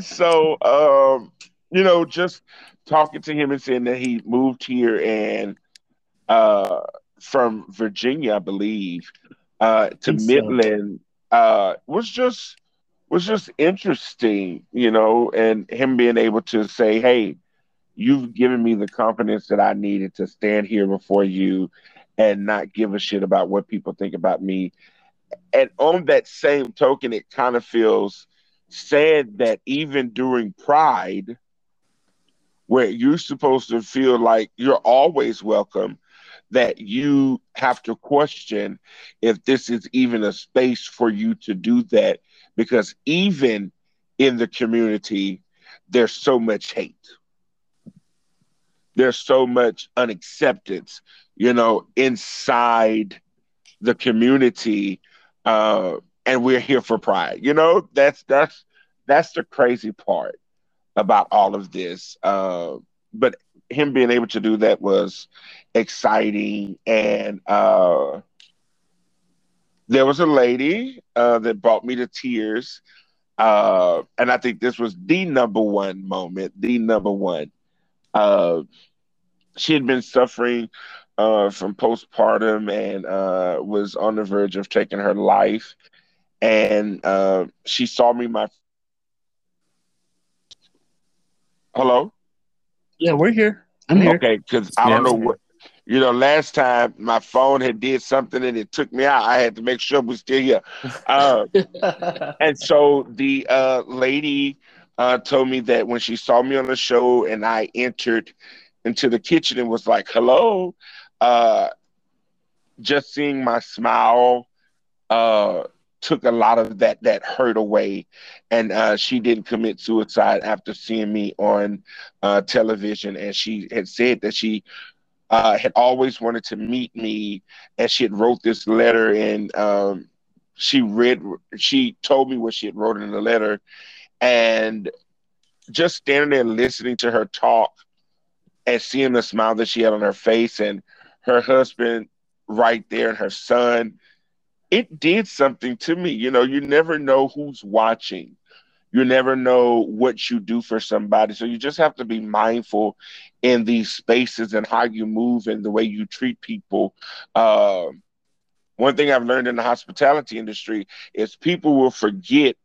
so, you know, just talking to him and saying that he moved here and from Virginia, I believe, to Midland, was just interesting, you know, and him being able to say, hey, you've given me the confidence that I needed to stand here before you and not give a shit about what people think about me. And on that same token, it kind of feels sad that even during Pride, where you're supposed to feel like you're always welcome, that you have to question if this is even a space for you to do that, because even in the community, there's so much hate. There's so much unacceptance, you know, inside the community, and we're here for Pride. You know, that's the crazy part about all of this. But him being able to do that was exciting. And there was a lady that brought me to tears. And I think this was the number one moment, the number one. She had been suffering from postpartum and was on the verge of taking her life. And she saw me. Hello? Yeah, we're here. I'm here. Okay, because I don't know what, you know, last time my phone had did something and it took me out. I had to make sure it was still here. And so the lady told me that when she saw me on the show and I entered into the kitchen and was like, hello, just seeing my smile took a lot of that hurt away. And she didn't commit suicide after seeing me on television. And she had said that she had always wanted to meet me, and she had wrote this letter, and she told me what she had wrote in the letter. And just standing there listening to her talk and seeing the smile that she had on her face and her husband right there and her son, it did something to me. You know, you never know who's watching. You never know what you do for somebody. So you just have to be mindful in these spaces and how you move and the way you treat people. One thing I've learned in the hospitality industry is people will forget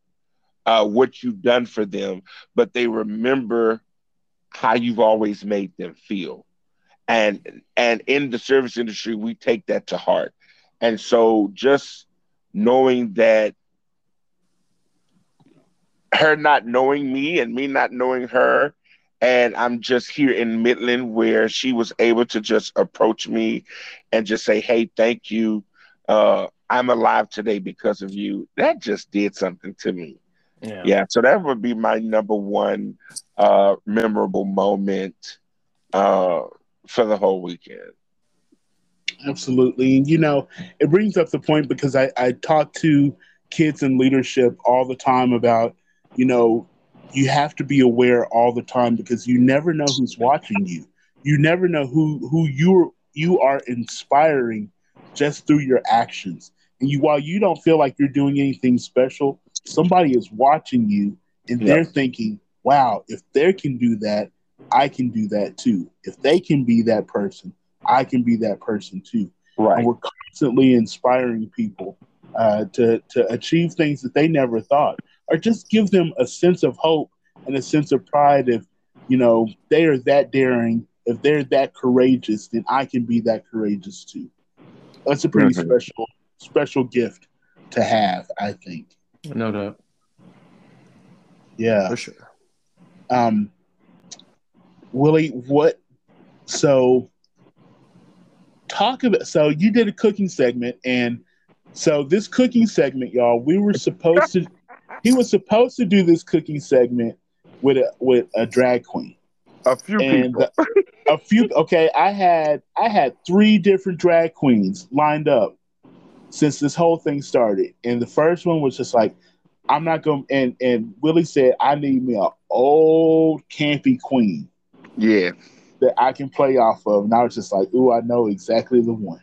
what you've done for them, but they remember how you've always made them feel. And in the service industry, we take that to heart. And so just knowing that her not knowing me and me not knowing her, and I'm just here in Midland where she was able to just approach me and just say, hey, thank you. I'm alive today because of you. That just did something to me. Yeah, so that would be my number one memorable moment for the whole weekend. Absolutely. And, you know, it brings up the point because I talk to kids in leadership all the time about, you know, you have to be aware all the time because you never know who's watching you. You never know who you are inspiring just through your actions. And while you don't feel like you're doing anything special, somebody is watching you and they're thinking, wow, if they can do that, I can do that too. If they can be that person, I can be that person too. Right. And we're constantly inspiring people to achieve things that they never thought, or just give them a sense of hope and a sense of pride. If, you know, they are that daring, if they're that courageous, then I can be that courageous too. That's a pretty special gift to have, I think. No doubt. Yeah. For sure. Willie, talk about, so you did a cooking segment, and so this cooking segment, y'all, he was supposed to do this cooking segment with a drag queen. A few people. I had three different drag queens lined up since this whole thing started. And the first one was just like, I'm not going to, and Willie said, I need me an old campy queen. Yeah. That I can play off of. And I was just like, ooh, I know exactly the one.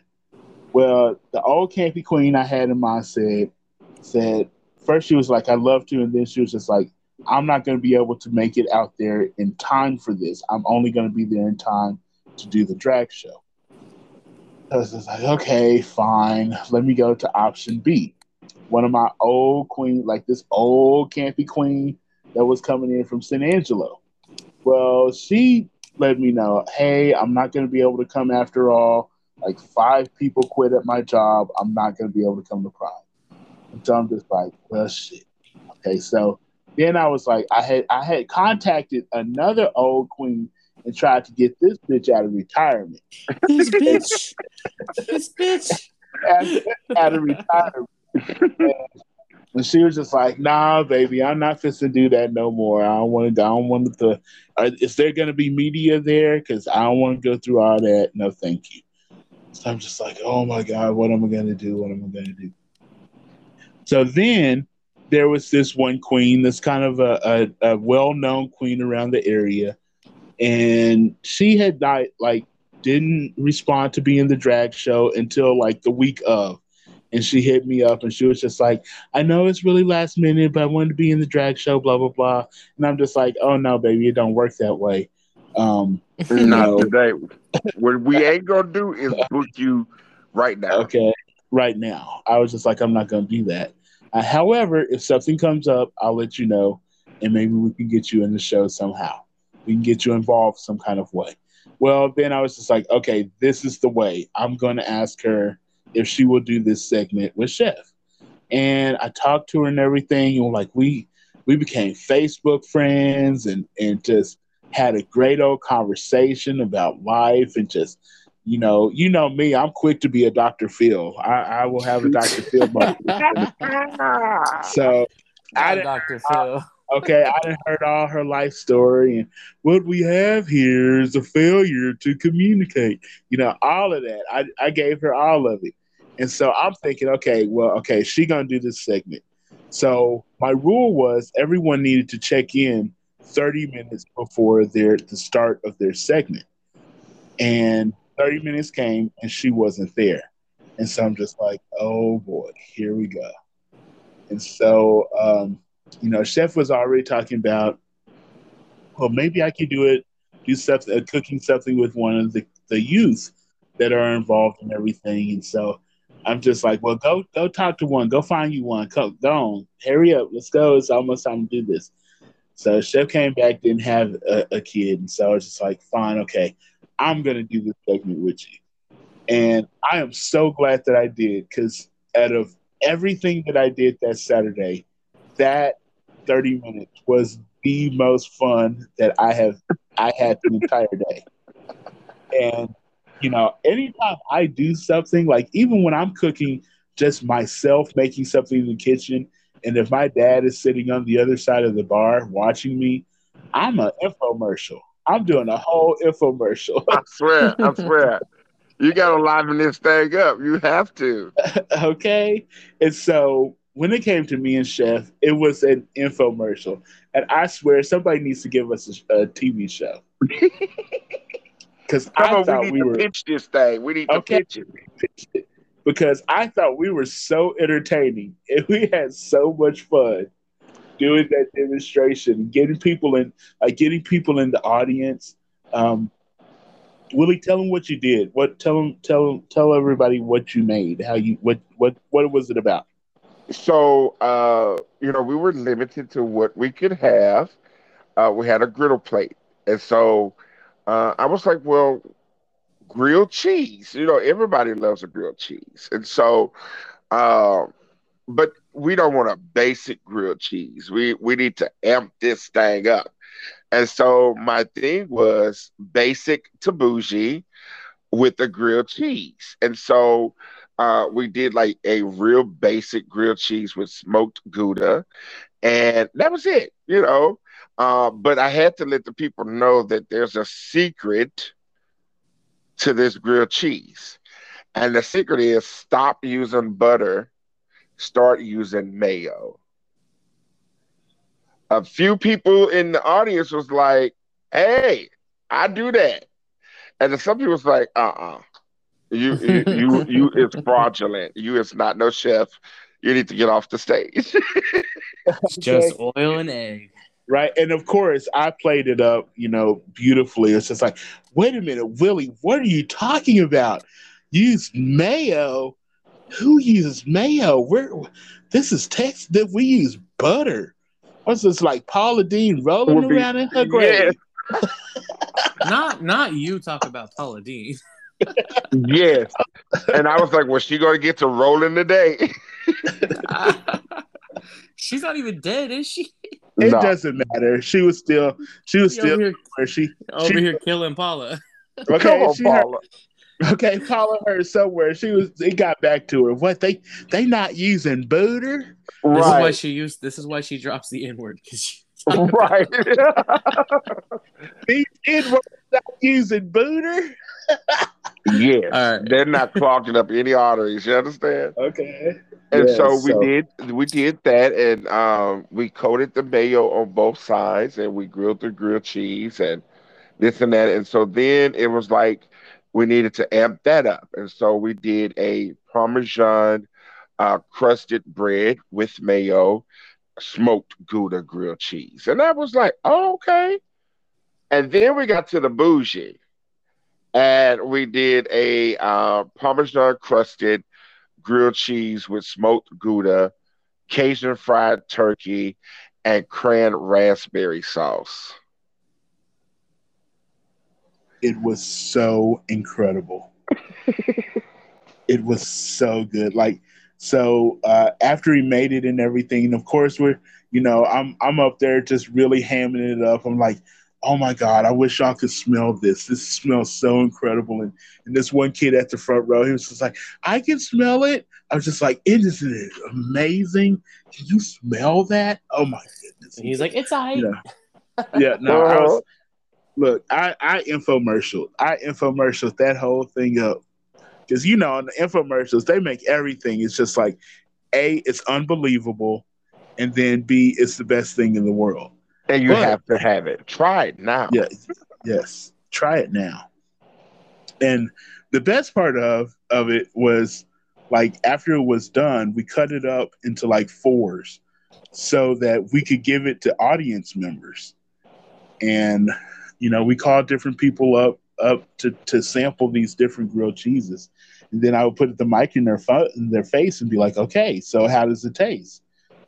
Well, the old campy queen I had in mind said first she was like, I loved you, and then she was just like, I'm not going to be able to make it out there in time for this. I'm only going to be there in time to do the drag show. I was just like, okay, fine. Let me go to option B. One of my old queen, like this old campy queen that was coming in from San Angelo. Well, she let me know, hey, I'm not going to be able to come after all. Like 5 people quit at my job. I'm not going to be able to come to Pride. And so I'm just like, well, shit. Okay, so then I was like, I had contacted another old queen and tried to get this bitch out of retirement. This bitch. Out of retirement. And she was just like, nah, baby, I'm not fixing to do that no more. I don't want to. Is there going to be media there? Because I don't want to go through all that. No, thank you. So I'm just like, oh, my God, what am I going to do? What am I going to do? So then there was this one queen that's kind of a well-known queen around the area. And she had not, like, didn't respond to being the drag show until, like, the week of. And she hit me up, and she was just like, I know it's really last minute, but I wanted to be in the drag show, blah, blah, blah. And I'm just like, oh, no, baby, it don't work that way. Not today. What we ain't going to do is book you right now. Okay, right now. I was just like, I'm not going to do that. However, if something comes up, I'll let you know, and maybe we can get you in the show somehow. We can get you involved some kind of way. Well, then I was just like, okay, this is the way. I'm going to ask her if she will do this segment with Chef. And I talked to her and everything, and like we became Facebook friends and just had a great old conversation about life and just, you know me, I'm quick to be a Dr. Phil. I will have a Dr. Phil moment. So Dr. Phil. Okay, I done heard all her life story, and what we have here is a failure to communicate. All of that. I gave her all of it. And so I'm thinking, okay, she going to do this segment. So my rule was everyone needed to check in 30 minutes before the start of their segment. And 30 minutes came, and she wasn't there. And so I'm just like, oh, boy, here we go. And so Chef was already talking about, well, maybe I could do cooking something with one of the youth that are involved in everything. And so I'm just like, well, go talk to one. Go find you one. Go on. Hurry up. Let's go. It's almost time to do this. So Chef came back, didn't have a kid. And so I was just like, fine, okay, I'm going to do this segment with you. And I am so glad that I did, because out of everything that I did that Saturday, that 30 minutes was the most fun that I had the entire day. And, anytime I do something, like even when I'm cooking just myself, making something in the kitchen, and if my dad is sitting on the other side of the bar watching me, I'm an infomercial. I'm doing a whole infomercial. I swear. You got to liven this thing up. You have to. Okay. And so when it came to me and Chef, it was an infomercial. And I swear, somebody needs to give us a TV show. Because I thought we need to pitch this thing. We need to pitch it. Because I thought we were so entertaining. And we had so much fun doing that demonstration, getting people in the audience. Willie, tell them what you did. Tell everybody what you made, what was it about? So, we were limited to what we could have. We had a griddle plate. And so I was like, well, grilled cheese. Everybody loves a grilled cheese. And so, but we don't want a basic grilled cheese. We need to amp this thing up. And so my thing was basic to bougie with the grilled cheese. And so we did like a real basic grilled cheese with smoked Gouda, and that was it, But I had to let the people know that there's a secret to this grilled cheese. And the secret is stop using butter, start using mayo. A few people in the audience was like, hey, I do that. And then some people was like, You is fraudulent. You is not no chef. You need to get off the stage. It's just oil and egg. Right. And of course, I played it up, you know, beautifully. It's just like, wait a minute, Willie, what are you talking about? Use mayo. Who uses mayo? This is Texas. We use butter. What's this, like Paula Deen rolling around in her grave? Yeah. not you talk about Paula Deen. Yes. And I was like, well, she going to get to rolling today? She's not even dead, is she? It doesn't matter. She was still over here killing Paula. Okay, come on, Paula. Paula heard somewhere. It got back to her. What they not using butter? Right. This is why she drops the N-word. Right. These N-words not using butter? Yes. All right. They're not clogging up any arteries, you understand? Okay. And yeah, we did that, and we coated the mayo on both sides, and we grilled the grilled cheese and this and that. And so then it was like we needed to amp that up. And so we did a Parmesan crusted bread with mayo, smoked Gouda grilled cheese. And I was like, oh, okay. And then we got to the bougie, and we did a Parmesan crusted grilled cheese with smoked Gouda, Cajun fried turkey, and cran raspberry sauce. It was so incredible. It was so good. Like, so after he made it and everything, of course, I'm up there just really hamming it up. I'm like, oh my God, I wish y'all could smell this. This smells so incredible. And this one kid at the front row, he was just like, I can smell it. I was just like, isn't it amazing? Can you smell that? Oh my goodness. And he's like, it's all right. No. I infomercialed. I infomercialed that whole thing up. Because, you know, in the infomercials, they make everything. It's just like, A, it's unbelievable. And then B, it's the best thing in the world. And you have to have it. Try it now. Yeah, yes. Try it now. And the best part of it was, like, after it was done, we cut it up into, like, fours so that we could give it to audience members. And, you know, we called different people up to sample these different grilled cheeses. And then I would put the mic in their face and be like, okay, so how does it taste?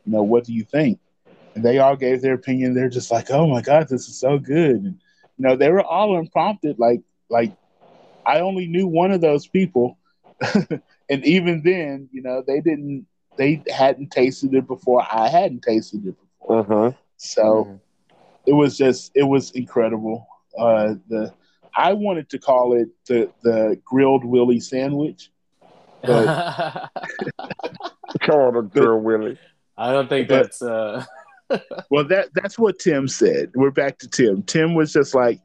You know, what do you think? And they all gave their opinion. They're just like, oh, my God, this is so good. And, you know, they were all unprompted. Like I only knew one of those people. And even then, you know, they hadn't tasted it before. I hadn't tasted it before. Uh-huh. So it was incredible. I wanted to call it the Grilled Willie sandwich. But call it a Grilled Willie. I don't think that's... Well, that's what Tim said. We're back to Tim. Tim was just like,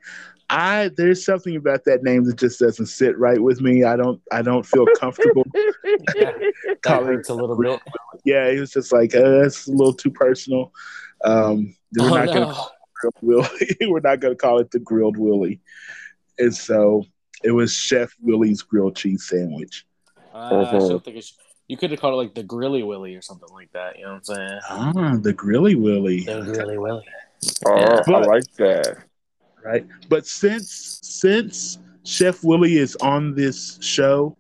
there's something about that name that just doesn't sit right with me. I don't feel comfortable. That hurts a little bit. Yeah, he was just like, that's a little too personal. We're not going to call it the Grilled Willie. And so it was Chef Willie's grilled cheese sandwich. I still think it's... You could have called it like the Grilly Willie or something like that. You know what I'm saying? Ah, the Grilly Willie. The Grilly Willie. Oh, yeah. I like that. Right. But since Chef Willie is on this show,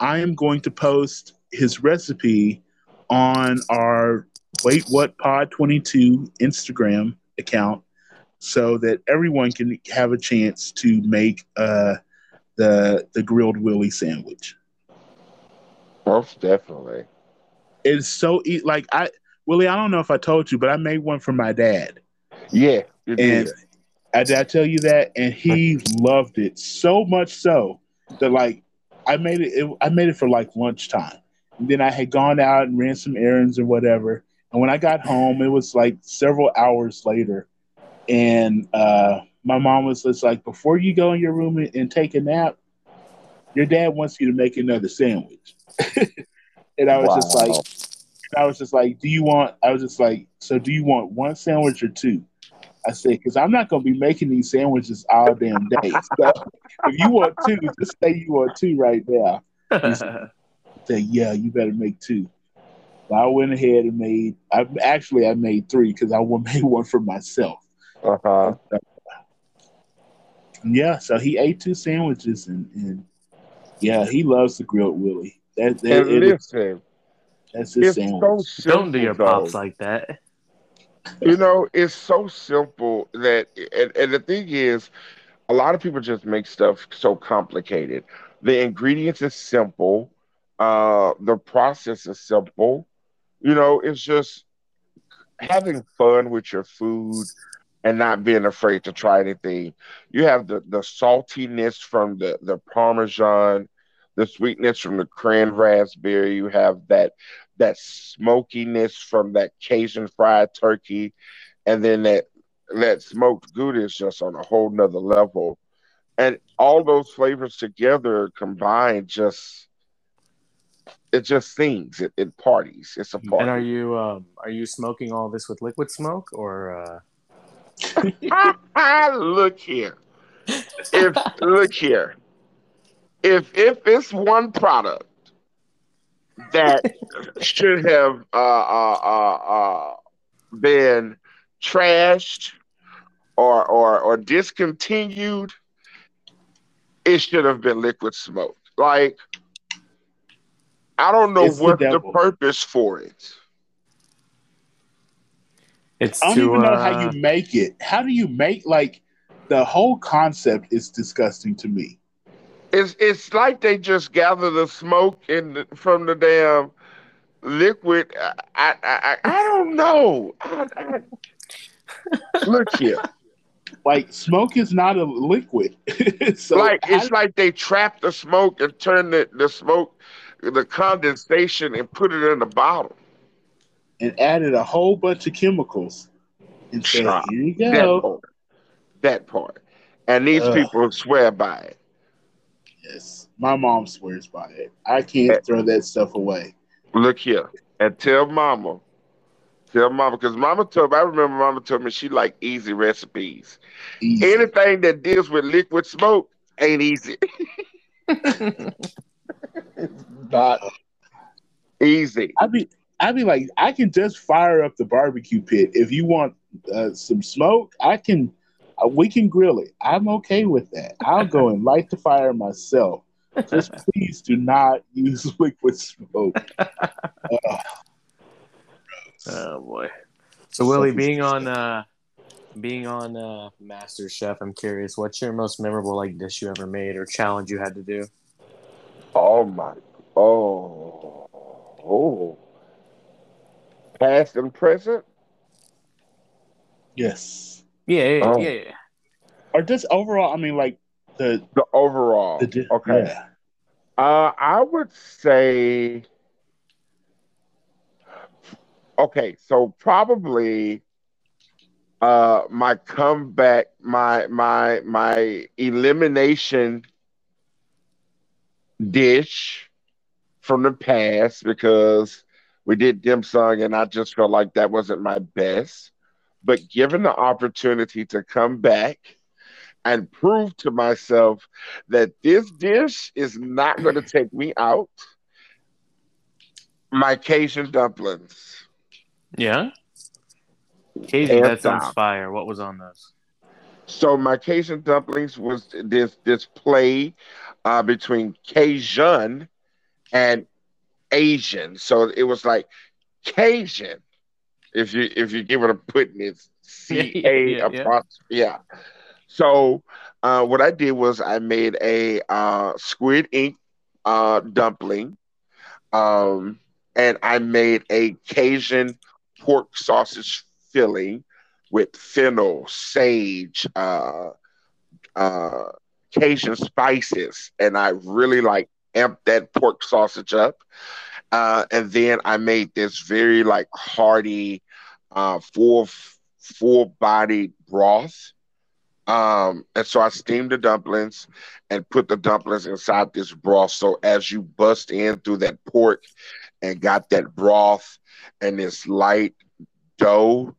I am going to post his recipe on our Wait What Pod 22 Instagram account so that everyone can have a chance to make the Grilled Willie sandwich. Most definitely. It's so like Willie, I don't know if I told you, but I made one for my dad. Yeah, you did. And did I tell you that? And he loved it so much so that like I made it for like lunchtime. And then I had gone out and ran some errands or whatever. And when I got home, it was like several hours later, and my mom was just like, "Before you go in your room and take a nap, your dad wants you to make another sandwich." And I was just like, do you want, I was just like, so do you want one sandwich or two? I said, because I'm not going to be making these sandwiches all damn day. So if you want two, just say you want two right now. He said, yeah, you better make two. So I went ahead and made, I made three because I made one for myself. Uh-huh. So, yeah, so he ate two sandwiches and yeah, he loves the grilled Willie. That's his sandwich. So don't do your pops like that. You know, it's so simple that, and the thing is, a lot of people just make stuff so complicated. The ingredients is simple. The process is simple. You know, it's just having fun with your food and not being afraid to try anything. You have the saltiness from the Parmesan, the sweetness from the cran raspberry. You have that smokiness from that Cajun fried turkey, and then that smoked gouda is just on a whole nother level. And all those flavors together combined, it just sings. It parties. It's a party. And are you smoking all this with liquid smoke or? Look here. If it's one product that should have been trashed or discontinued, it should have been liquid smoke. Like, I don't know what the purpose for it. I don't even know how you make it. How do you make, like, the whole concept is disgusting to me. It's like they just gather the smoke from the damn liquid. I don't know. Look here. Like, smoke is not a liquid. So like, it's like they trap the smoke and turn the smoke, the condensation, and put it in the bottle. And added a whole bunch of chemicals. And said, here you go. That part. And these people swear by it. Yes. My mom swears by it. I can't throw that stuff away. Look here. And tell mama. Because I remember mama told me she liked easy recipes. Easy. Anything that deals with liquid smoke ain't easy. Not easy. I'd be like, I can just fire up the barbecue pit. If you want some smoke, we can grill it. I'm okay with that. I'll go and light the fire myself. Just please do not use liquid smoke. Oh boy. So Willie, being on MasterChef, I'm curious, what's your most memorable dish you ever made or challenge you had to do? Past and present? Yes. Yeah. Or just overall, I mean, like the overall. Okay. Yeah. I would say, okay, so probably my comeback, my elimination dish from the past, because we did dim sum, and I just felt like that wasn't my best. But given the opportunity to come back and prove to myself that this dish is not going to take me out, my Cajun dumplings. Yeah? Cajun, that sounds fire. What was on those? So my Cajun dumplings was this play between Cajun and Asian. So it was like Cajun. If you give it a putting, it's C-A. So what I did was I made a squid ink dumpling, and I made a Cajun pork sausage filling with fennel, sage, Cajun spices, and I really amped that pork sausage up. And then I made this very hearty, full-bodied broth. And so I steamed the dumplings and put the dumplings inside this broth. So as you bust in through that pork and got that broth and this light dough,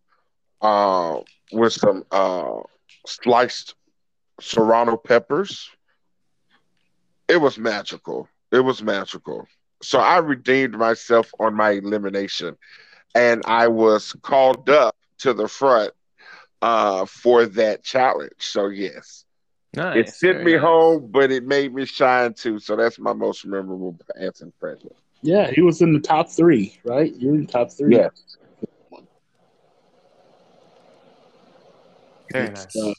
with some sliced serrano peppers. It was magical. It was magical. So I redeemed myself on my elimination, and I was called up to the front for that challenge. So, yes. Nice. It sent me home, but it made me shine, too. So that's my most memorable Basin Pride. Yeah, he was in the top three, right? You're in the top three. Yeah. Very nice. So,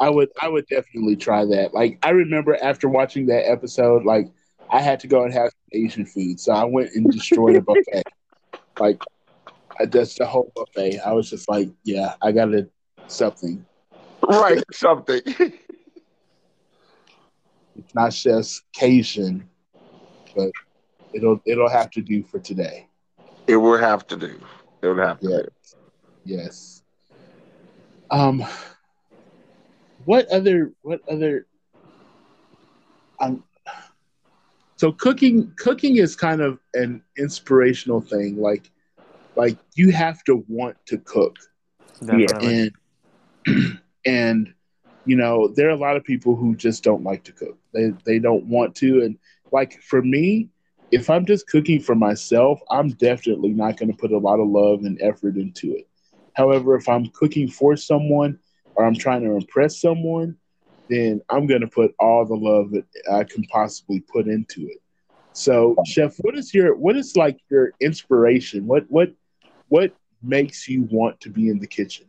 I would definitely try that. Like, I remember after watching that episode, like, I had to go and have some Asian food. So I went and destroyed a buffet. Like, that's the whole buffet. I was just like, yeah, I got to something. Right, something. It's not just Cajun, but it'll have to do for today. It will have to do. It will have to do. Yes. So cooking is kind of an inspirational thing. Like you have to want to cook. Definitely. And you know, there are a lot of people who just don't like to cook. They don't want to. And like for me, if I'm just cooking for myself, I'm definitely not going to put a lot of love and effort into it. However, if I'm cooking for someone or I'm trying to impress someone, then I'm going to put all the love that I can possibly put into it. So, Chef, what is your inspiration? What makes you want to be in the kitchen?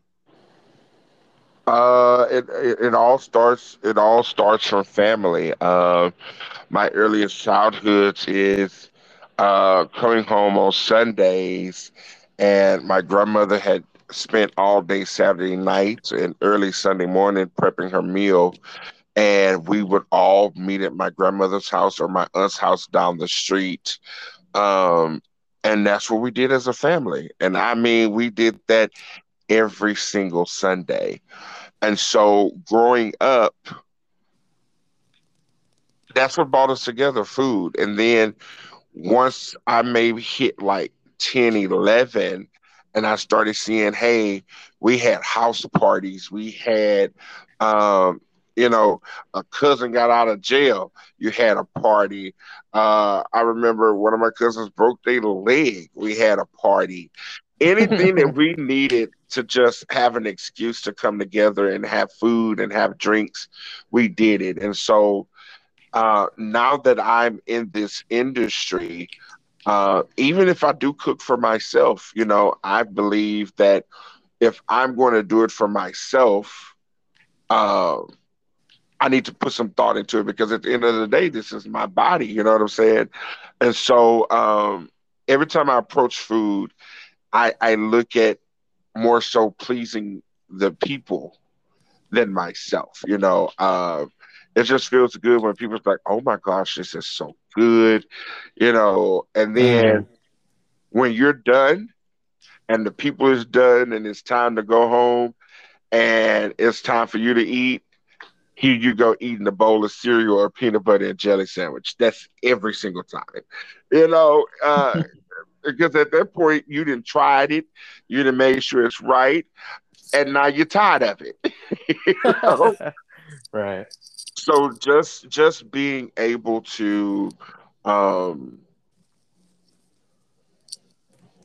It all starts from family. My earliest childhoods is coming home on Sundays, and my grandmother had spent all day Saturday night and early Sunday morning prepping her meal, and we would all meet at my grandmother's house or my aunt's house down the street, and that's what we did as a family. And I mean, we did that every single Sunday. And so growing up, that's what brought us together, food. And then once I maybe hit like 10, 11, and I started seeing, hey, we had house parties. We had, a cousin got out of jail. You had a party. I remember one of my cousins broke their leg. We had a party. Anything that we needed to just have an excuse to come together and have food and have drinks, we did it. And so now that I'm in this industry, even if I do cook for myself, I believe that if I'm going to do it for myself, I need to put some thought into it, because at the end of the day, this is my body. You know what I'm saying? And so every time I approach food, I look at more so pleasing the people than myself. It just feels good when people's like, oh my gosh, this is so good, and then when you're done and the people is done and it's time to go home and it's time for you to eat, here you go eating a bowl of cereal or peanut butter and jelly sandwich. That's every single time, because at that point, you done tried it, you done made sure it's right, and now you're tired of it. Right. So just being able to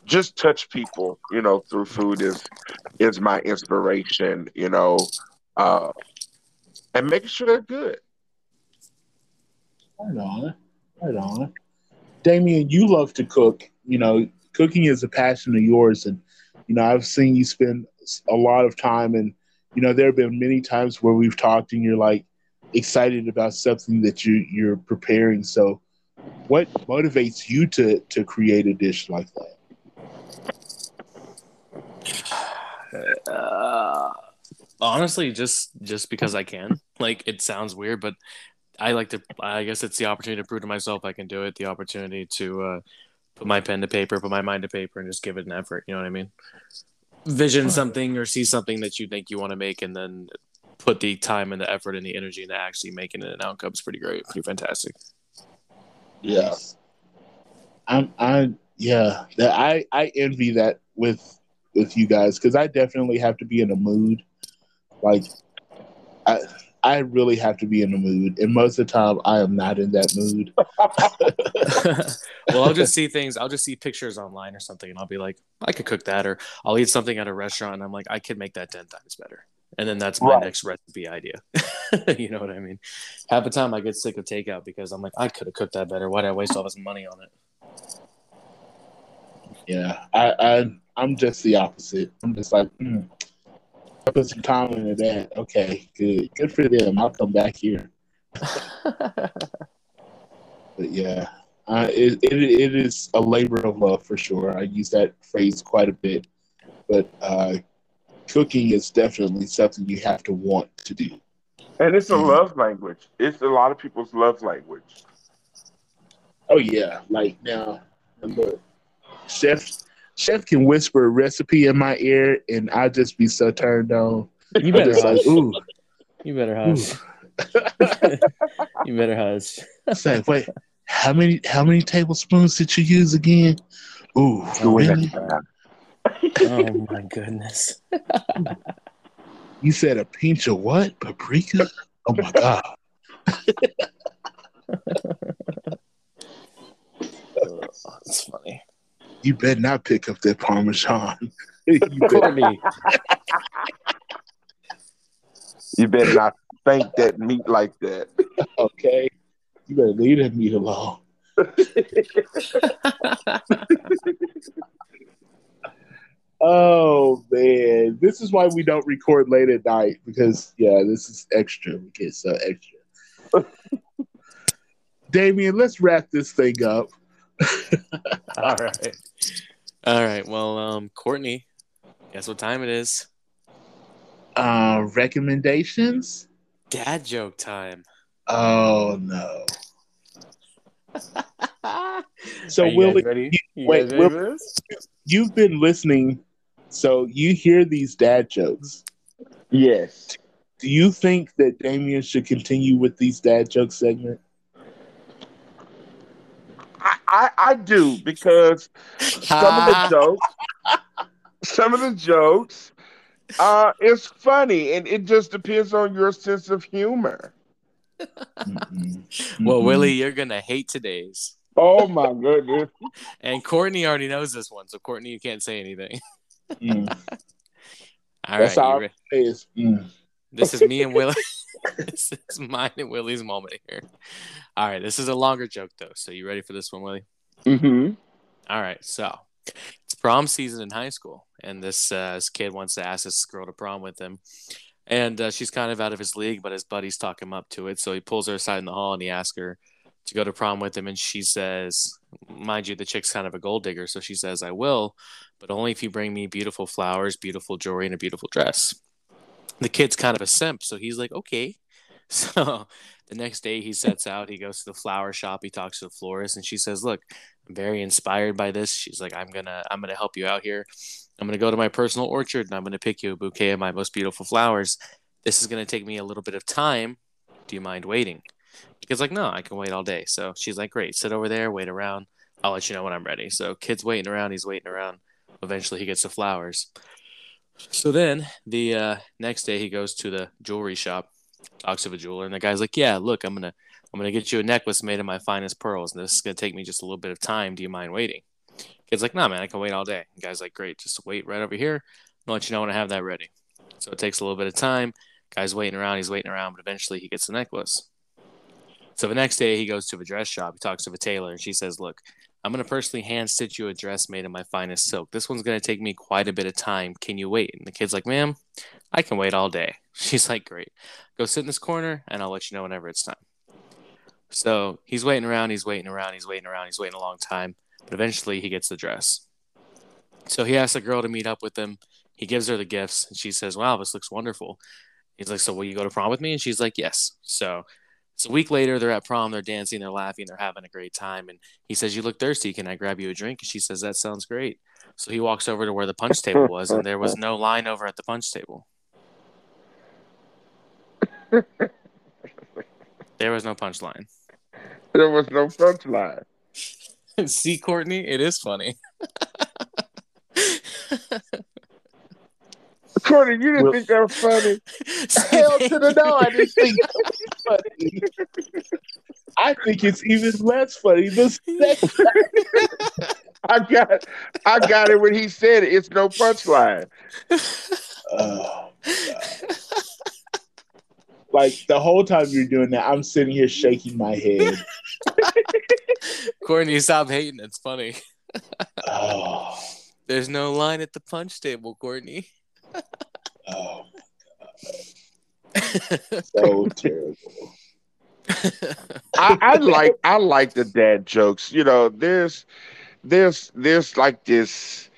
just touch people, through food is my inspiration, and making sure they're good. Right on. Damien, you love to cook. Cooking is a passion of yours, and I've seen you spend a lot of time, and there have been many times where we've talked and you're like excited about something that you're preparing. So what motivates you to create a dish like that? Honestly, just because I can. Like, it sounds weird, but I guess it's the opportunity to prove to myself I can do it, the opportunity to put my pen to paper, put my mind to paper, and just give it an effort. You know what I mean? Vision something or see something that you think you want to make, and then put the time and the effort and the energy into actually making it an outcome. It's pretty great, pretty fantastic. Yeah, I envy that with with you guys, because I definitely have to be in a mood. Like, I really have to be in a mood, and most of the time I am not in that mood. Well, I'll just see things. I'll just see pictures online or something, and I'll be like, I could cook that, or I'll eat something at a restaurant, and I'm like, I could make that 10 times better. And then that's my next recipe idea. You know what I mean? Half the time I get sick of takeout because I'm like, I could have cooked that better. Why did I waste all this money on it? Yeah, I'm just the opposite. I'm just like, I put some time into that. Okay, good for them. I'll come back here. But yeah, it is a labor of love for sure. I use that phrase quite a bit, but cooking is definitely something you have to want to do. And it's a love language. It's a lot of people's love language. Oh yeah, like now, look, Chef can whisper a recipe in my ear, and I just be so turned on. You better hush. Like, ooh. You better hush. You better hush. It's like, wait, how many tablespoons did you use again? Ooh, really? Oh my goodness. You said a pinch of what? Paprika? Oh my God. Oh, that's funny. You better not pick up that Parmesan. You better not thank that meat like that. Okay. You better leave that meat alone. Oh, man. This is why we don't record late at night, because, yeah, this is extra. We get so extra. Damien, let's wrap this thing up. All right. Well, Courtney, guess what time it is? Recommendations? Dad joke time. Oh no! So Willie, wait, you've been listening, so you hear these dad jokes. Yes. Do you think that Damien should continue with these dad joke segments? I do, because some of the jokes is funny, and it just depends on your sense of humor. Mm-hmm. Well, Willie, you're going to hate today's. Oh, my goodness. And Courtney already knows this one, so Courtney, you can't say anything. All That's right. All is. This is me and Willie. This is mine and Willie's moment here. All right, this is a longer joke, though. So you ready for this one, Willie? Mm-hmm. All right, so it's prom season in high school, and this kid wants to ask this girl to prom with him. And she's kind of out of his league, but his buddies talk him up to it. So he pulls her aside in the hall, and he asks her to go to prom with him. And she says, mind you, the chick's kind of a gold digger. So she says, I will, but only if you bring me beautiful flowers, beautiful jewelry, and a beautiful dress. The kid's kind of a simp, so he's like, okay. So the next day he sets out, he goes to the flower shop, he talks to the florist, and she says, look, I'm very inspired by this. She's like, I'm gonna help you out here. I'm gonna go to my personal orchard, and I'm gonna pick you a bouquet of my most beautiful flowers. This is gonna take me a little bit of time. Do you mind waiting? The kid's like, no, I can wait all day. So she's like, great, sit over there, wait around. I'll let you know when I'm ready. So kid's waiting around, he's waiting around. Eventually he gets the flowers. So then the next day he goes to the jewelry shop, talks to a jeweler, and the guy's like, yeah, look, I'm gonna get you a necklace made of my finest pearls, and this is gonna take me just a little bit of time. Do you mind waiting? Kid's like, nah, man, I can wait all day. The guy's like, great, just wait right over here. I'll let you know when I have that ready. So it takes a little bit of time. Guy's waiting around, but eventually he gets the necklace. So the next day he goes to a dress shop, he talks to a tailor, and she says, look, I'm going to personally hand stitch you a dress made of my finest silk. This one's going to take me quite a bit of time. Can you wait? And the kid's like, ma'am, I can wait all day. She's like, great. Go sit in this corner, and I'll let you know whenever it's time. So he's waiting around. He's waiting a long time, but eventually he gets the dress. So he asks the girl to meet up with him. He gives her the gifts, and she says, wow, this looks wonderful. He's like, so will you go to prom with me? And she's like, yes. So it's a week later, they're at prom, they're dancing, they're laughing, they're having a great time. And he says, you look thirsty. Can I grab you a drink? And she says, that sounds great. So he walks over to where the punch table was, and there was no line over at the punch table. There was no punch line. There was no punch line. See, Courtney, it is funny. Courtney, you didn't think that was funny? Hell to the no, I didn't think that was funny. I think it's even less funny. I got it when he said it. It's no punchline. Oh, God. Like, the whole time you're doing that, I'm sitting here shaking my head. Courtney, stop hating. It's funny. Oh. There's no line at the punch table, Courtney. Oh, my God. So terrible. I like the dad jokes. You know, there's like this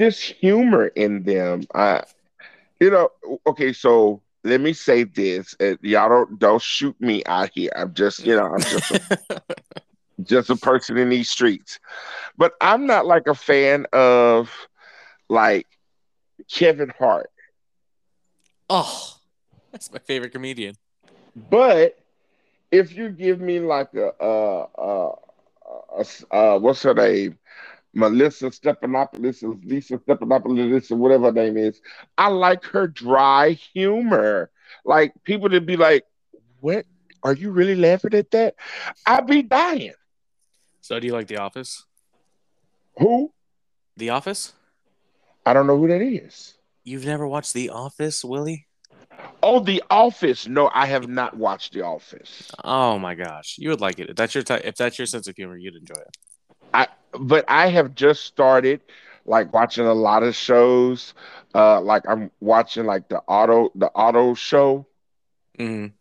humor in them. You know, okay, so let me say this. Y'all don't shoot me out here. I'm just a person in these streets. But I'm not like a fan of like Kevin Hart. Oh, that's my favorite comedian. But if you give me like a what's her name? Lisa Stephanopoulos, or whatever her name is. I like her dry humor. Like, people to be like, what? Are you really laughing at that? I'd be dying. So do you like The Office? Who? The Office? I don't know who that is. You've never watched The Office, Willie? Oh, The Office. No, I have not watched The Office. Oh, my gosh. You would like it. If that's your sense of humor, you'd enjoy it. But I have just started like watching a lot of shows. Like I'm watching like the auto show, mm-hmm.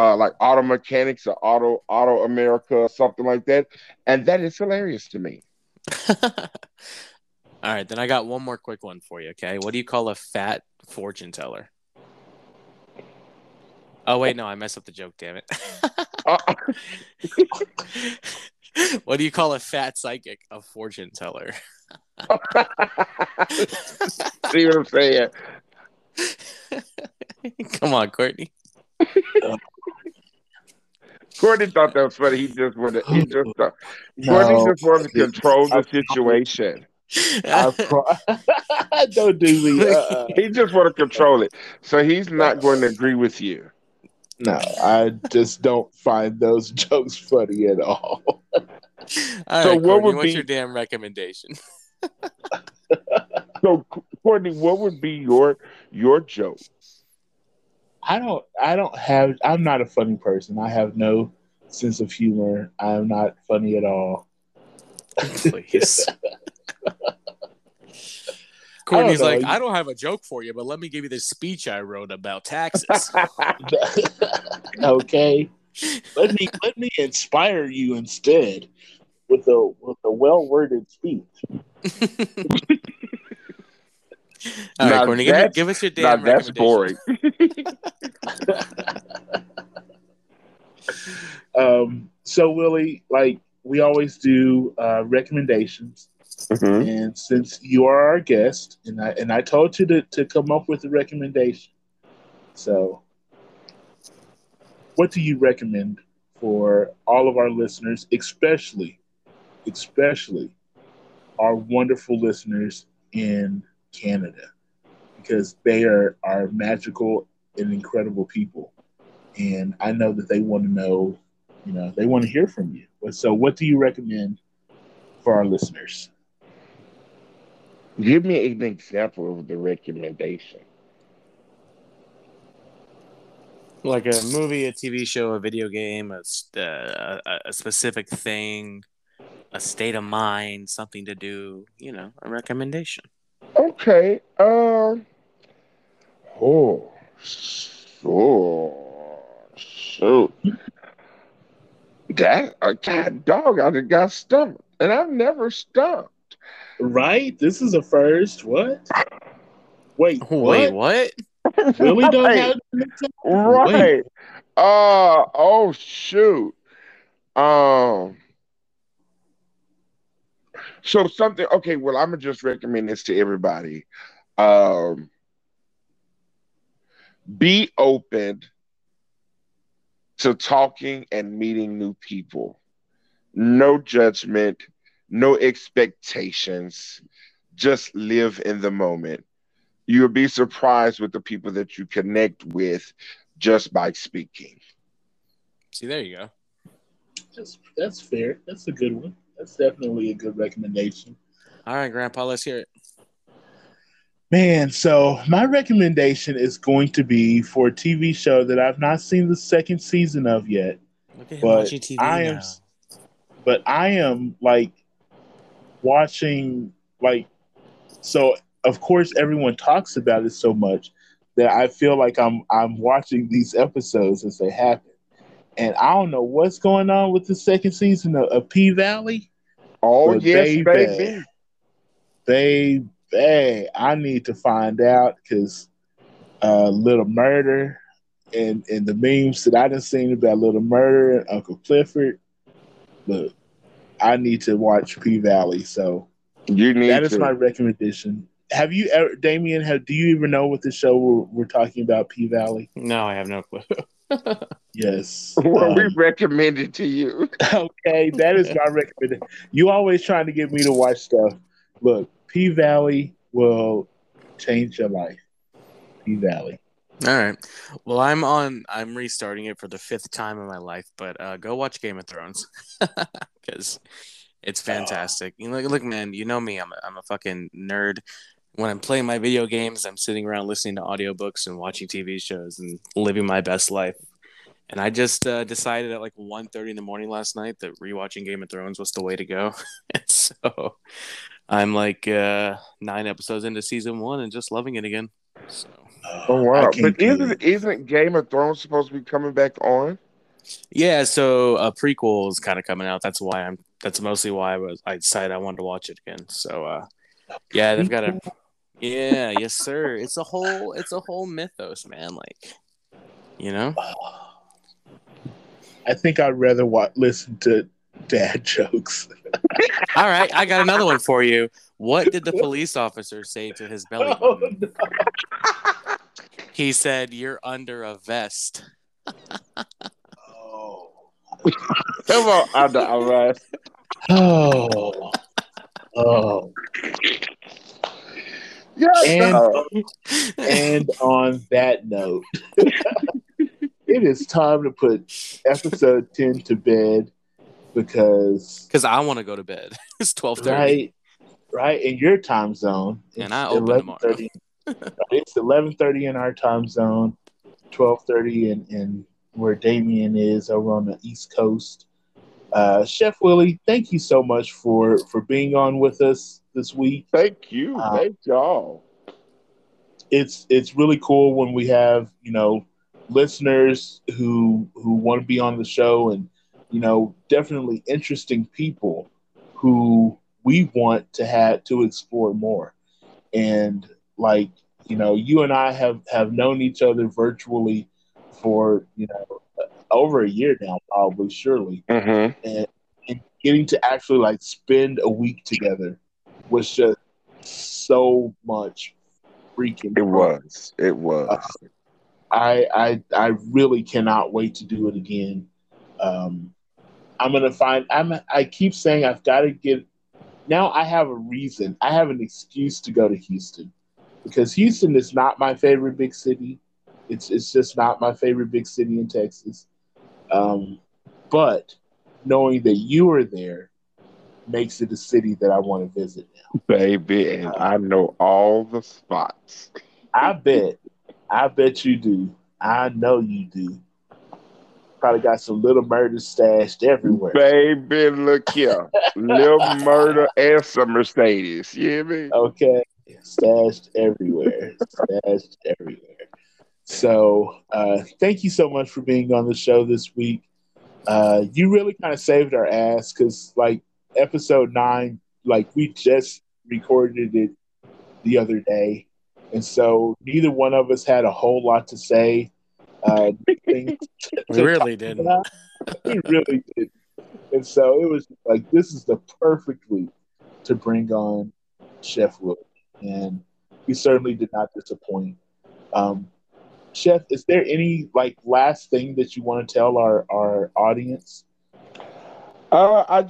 Like Auto Mechanics or Auto America or something like that, and that is hilarious to me. All right, then I got one more quick one for you. Okay, what do you call a fat fortune teller? Oh wait, no, I messed up the joke. Damn it. What do you call a fat psychic? A fortune teller. See what I'm saying? Come on, Courtney. Courtney thought that was funny. Courtney just wanted to control the situation. Don't do me. He just wanted to control it. So he's not going to agree with you. No, I just don't find those jokes funny at all. What's your damn recommendation? So, Courtney, what would be your joke? I'm not a funny person. I have no sense of humor. I'm not funny at all. Please. Courtney's like, I don't have a joke for you, but let me give you this speech I wrote about taxes. Okay. Let me inspire you instead with a well-worded speech. All right, Courtney, give us your damn recommendation. That's boring. So, Willie, like we always do, recommendations. Mm-hmm. And since you are our guest, and I told you to come up with a recommendation, so what do you recommend for all of our listeners, especially our wonderful listeners in Canada, because they are magical and incredible people, and I know that they want to know, you know, they want to hear from you. So, what do you recommend for our listeners? Give me an example of the recommendation. Like a movie, a TV show, a video game, a specific thing, a state of mind, something to do, you know, a recommendation. Okay. Shoot. That, God, dog, I just got stumped. And I've never stumped. Right? This is a first. What? Wait, what? Really don't have right. Oh shoot. So something, okay, well, I'm gonna just recommend this to everybody. Be open to talking and meeting new people. No judgment. No expectations. just live in the moment. You'll be surprised with the people that you connect with just by speaking. See, there you go. That's fair. That's a good one. That's definitely a good recommendation. All right, Grandpa, let's hear it. Man, so my recommendation is going to be for a TV show that I've not seen the second season of yet. Look at him watching TV now. But I am, like, watching, like, so of course everyone talks about it so much that I feel like I'm watching these episodes as they happen. And I don't know what's going on with the second season of P Valley. Oh, yes, they baby. Hey, I need to find out because Little Murder and the memes that I done seen about Little Murder and Uncle Clifford. Look, I need to watch P Valley. So that is my recommendation. Have you ever, Damien? Do you even know what the show we're talking about? P Valley? No, I have no clue. Yes. Well, we recommend it to you. Okay, that is my recommendation. You always trying to get me to watch stuff. Look, P Valley will change your life. P Valley. All right. Well, I'm restarting it for the 5th time in my life, but go watch Game of Thrones because it's fantastic. You know, look, man. You know me. I'm a fucking nerd. When I'm playing my video games, I'm sitting around listening to audiobooks and watching TV shows and living my best life. And I just decided at like 1:30 in the morning last night that rewatching Game of Thrones was the way to go. And so I'm like 9 episodes into season 1 and just loving it again. So, oh, wow. But isn't Game of Thrones supposed to be coming back on? Yeah, so a prequel is kind of coming out. That's mostly why I decided I wanted to watch it again. So yeah, they've got a... Yeah, yes, sir. It's a whole mythos, man. Like, you know, I think I'd rather listen to dad jokes. All right, I got another one for you. What did the police officer say to his belly button? Oh, no. He said, "You're under a vest." Oh, come on, under a vest. Oh. Yes, and on that note, it is time to put episode 10 to bed because I want to go to bed. It's 12:30, right? In your time zone, and I open tomorrow. It's 11:30 in our time zone, 12:30 in where Damien is over on the East Coast. Chef Willie, thank you so much for being on with us this week. Thank you. Thank y'all. It's really cool when we have, you know, listeners who want to be on the show and, you know, definitely interesting people who we want to have to explore more. And, like, you know, you and I have known each other virtually for, you know, over a year now, probably, surely. Mm-hmm. And getting to actually, like, spend a week together was just so much freaking fun. It was. I really cannot wait to do it again. I keep saying I've got to get. Now I have a reason. I have an excuse to go to Houston because Houston is not my favorite big city. It's just not my favorite big city in Texas. But knowing that you were there makes it a city that I want to visit now. Baby, and I know all the spots. I bet you do. I know you do. Probably got some Little Murder stashed everywhere. Baby, look here. Little Murder and some Mercedes. You hear me? Okay. Stashed everywhere. So thank you so much for being on the show this week. You really kind of saved our ass because, like, episode 9, like, we just recorded it the other day, and so neither one of us had a whole lot to say. We really didn't. And so it was like, this is the perfect week to bring on Chef Willie, and he certainly did not disappoint. Chef, is there any, like, last thing that you want to tell our audience? I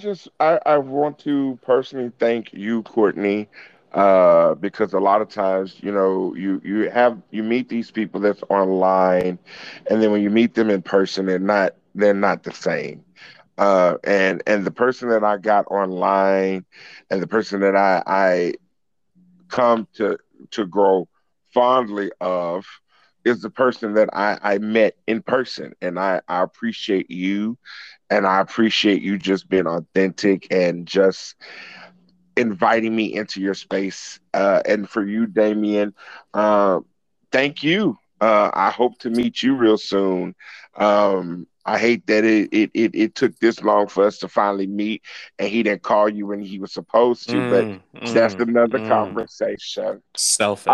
want to personally thank you, Courtney, because a lot of times, you know, you meet these people that's online, and then when you meet them in person, they're not the same. And the person that I got online, and the person that I come to grow fondly of, is the person that I met in person. And I appreciate you, and I appreciate you just being authentic and just inviting me into your space. And for you, Damien, thank you. I hope to meet you real soon. I hate that it took this long for us to finally meet, and he didn't call you when he was supposed to, but that's another conversation. Selfish.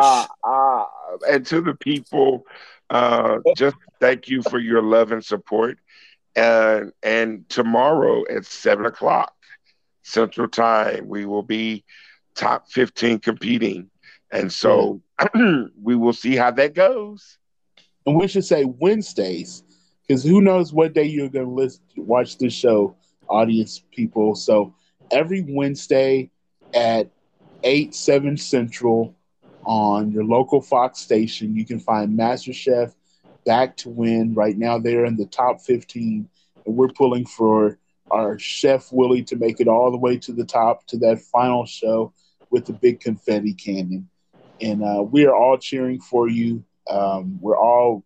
And to the people, just thank you for your love and support. And tomorrow at 7 o'clock Central Time, we will be top 15 competing. And so we will see how that goes. And we should say Wednesdays, because who knows what day you're going to watch this show, audience people. So every Wednesday at 8, 7 Central on your local Fox station, you can find MasterChef Back to Win. Right now they're in the top 15, and we're pulling for our Chef Willie to make it all the way to the top, to that final show with the big confetti cannon. And we are all cheering for you. We're all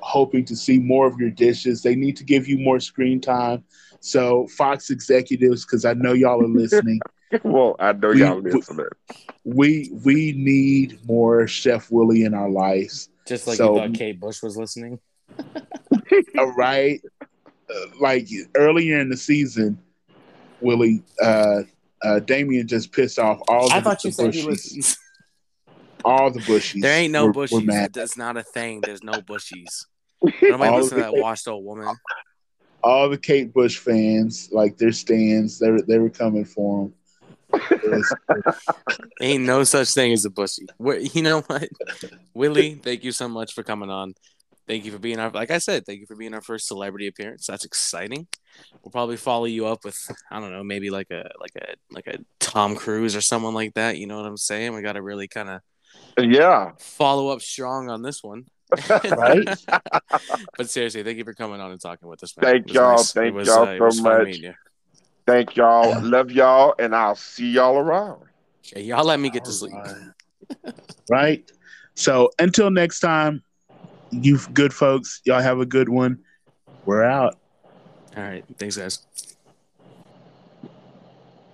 hoping to see more of your dishes. They need to give you more screen time. So Fox executives, because I know y'all are listening. Well, I know y'all listening. We need more Chef Willie in our lives. Just like you thought Kate Bush was listening. All right. Like earlier in the season, Willie, Damien just pissed off all the bushies. I thought you said you listened. All the bushies. There ain't no bushies. That's not a thing. There's no bushies. Nobody listen to that washed old woman. All the Kate Bush fans, like their stands, they were coming for him. Ain't no such thing as a bushie. You know what, Willie? Thank you so much for coming on. Thank you for being our, like I said, thank you for being our first celebrity appearance. That's exciting. We'll probably follow you up with, I don't know, maybe like a Tom Cruise or someone like that. You know what I'm saying? We got to really kind of follow up strong on this one. Right? But seriously, thank you for coming on and talking with us, man. Thank y'all. Nice. Thank y'all so much. Thank y'all. Love y'all, and I'll see y'all around. Okay, y'all let me get to sleep. Right? So until next time, you good folks, y'all have a good one. We're out. All right. Thanks, guys.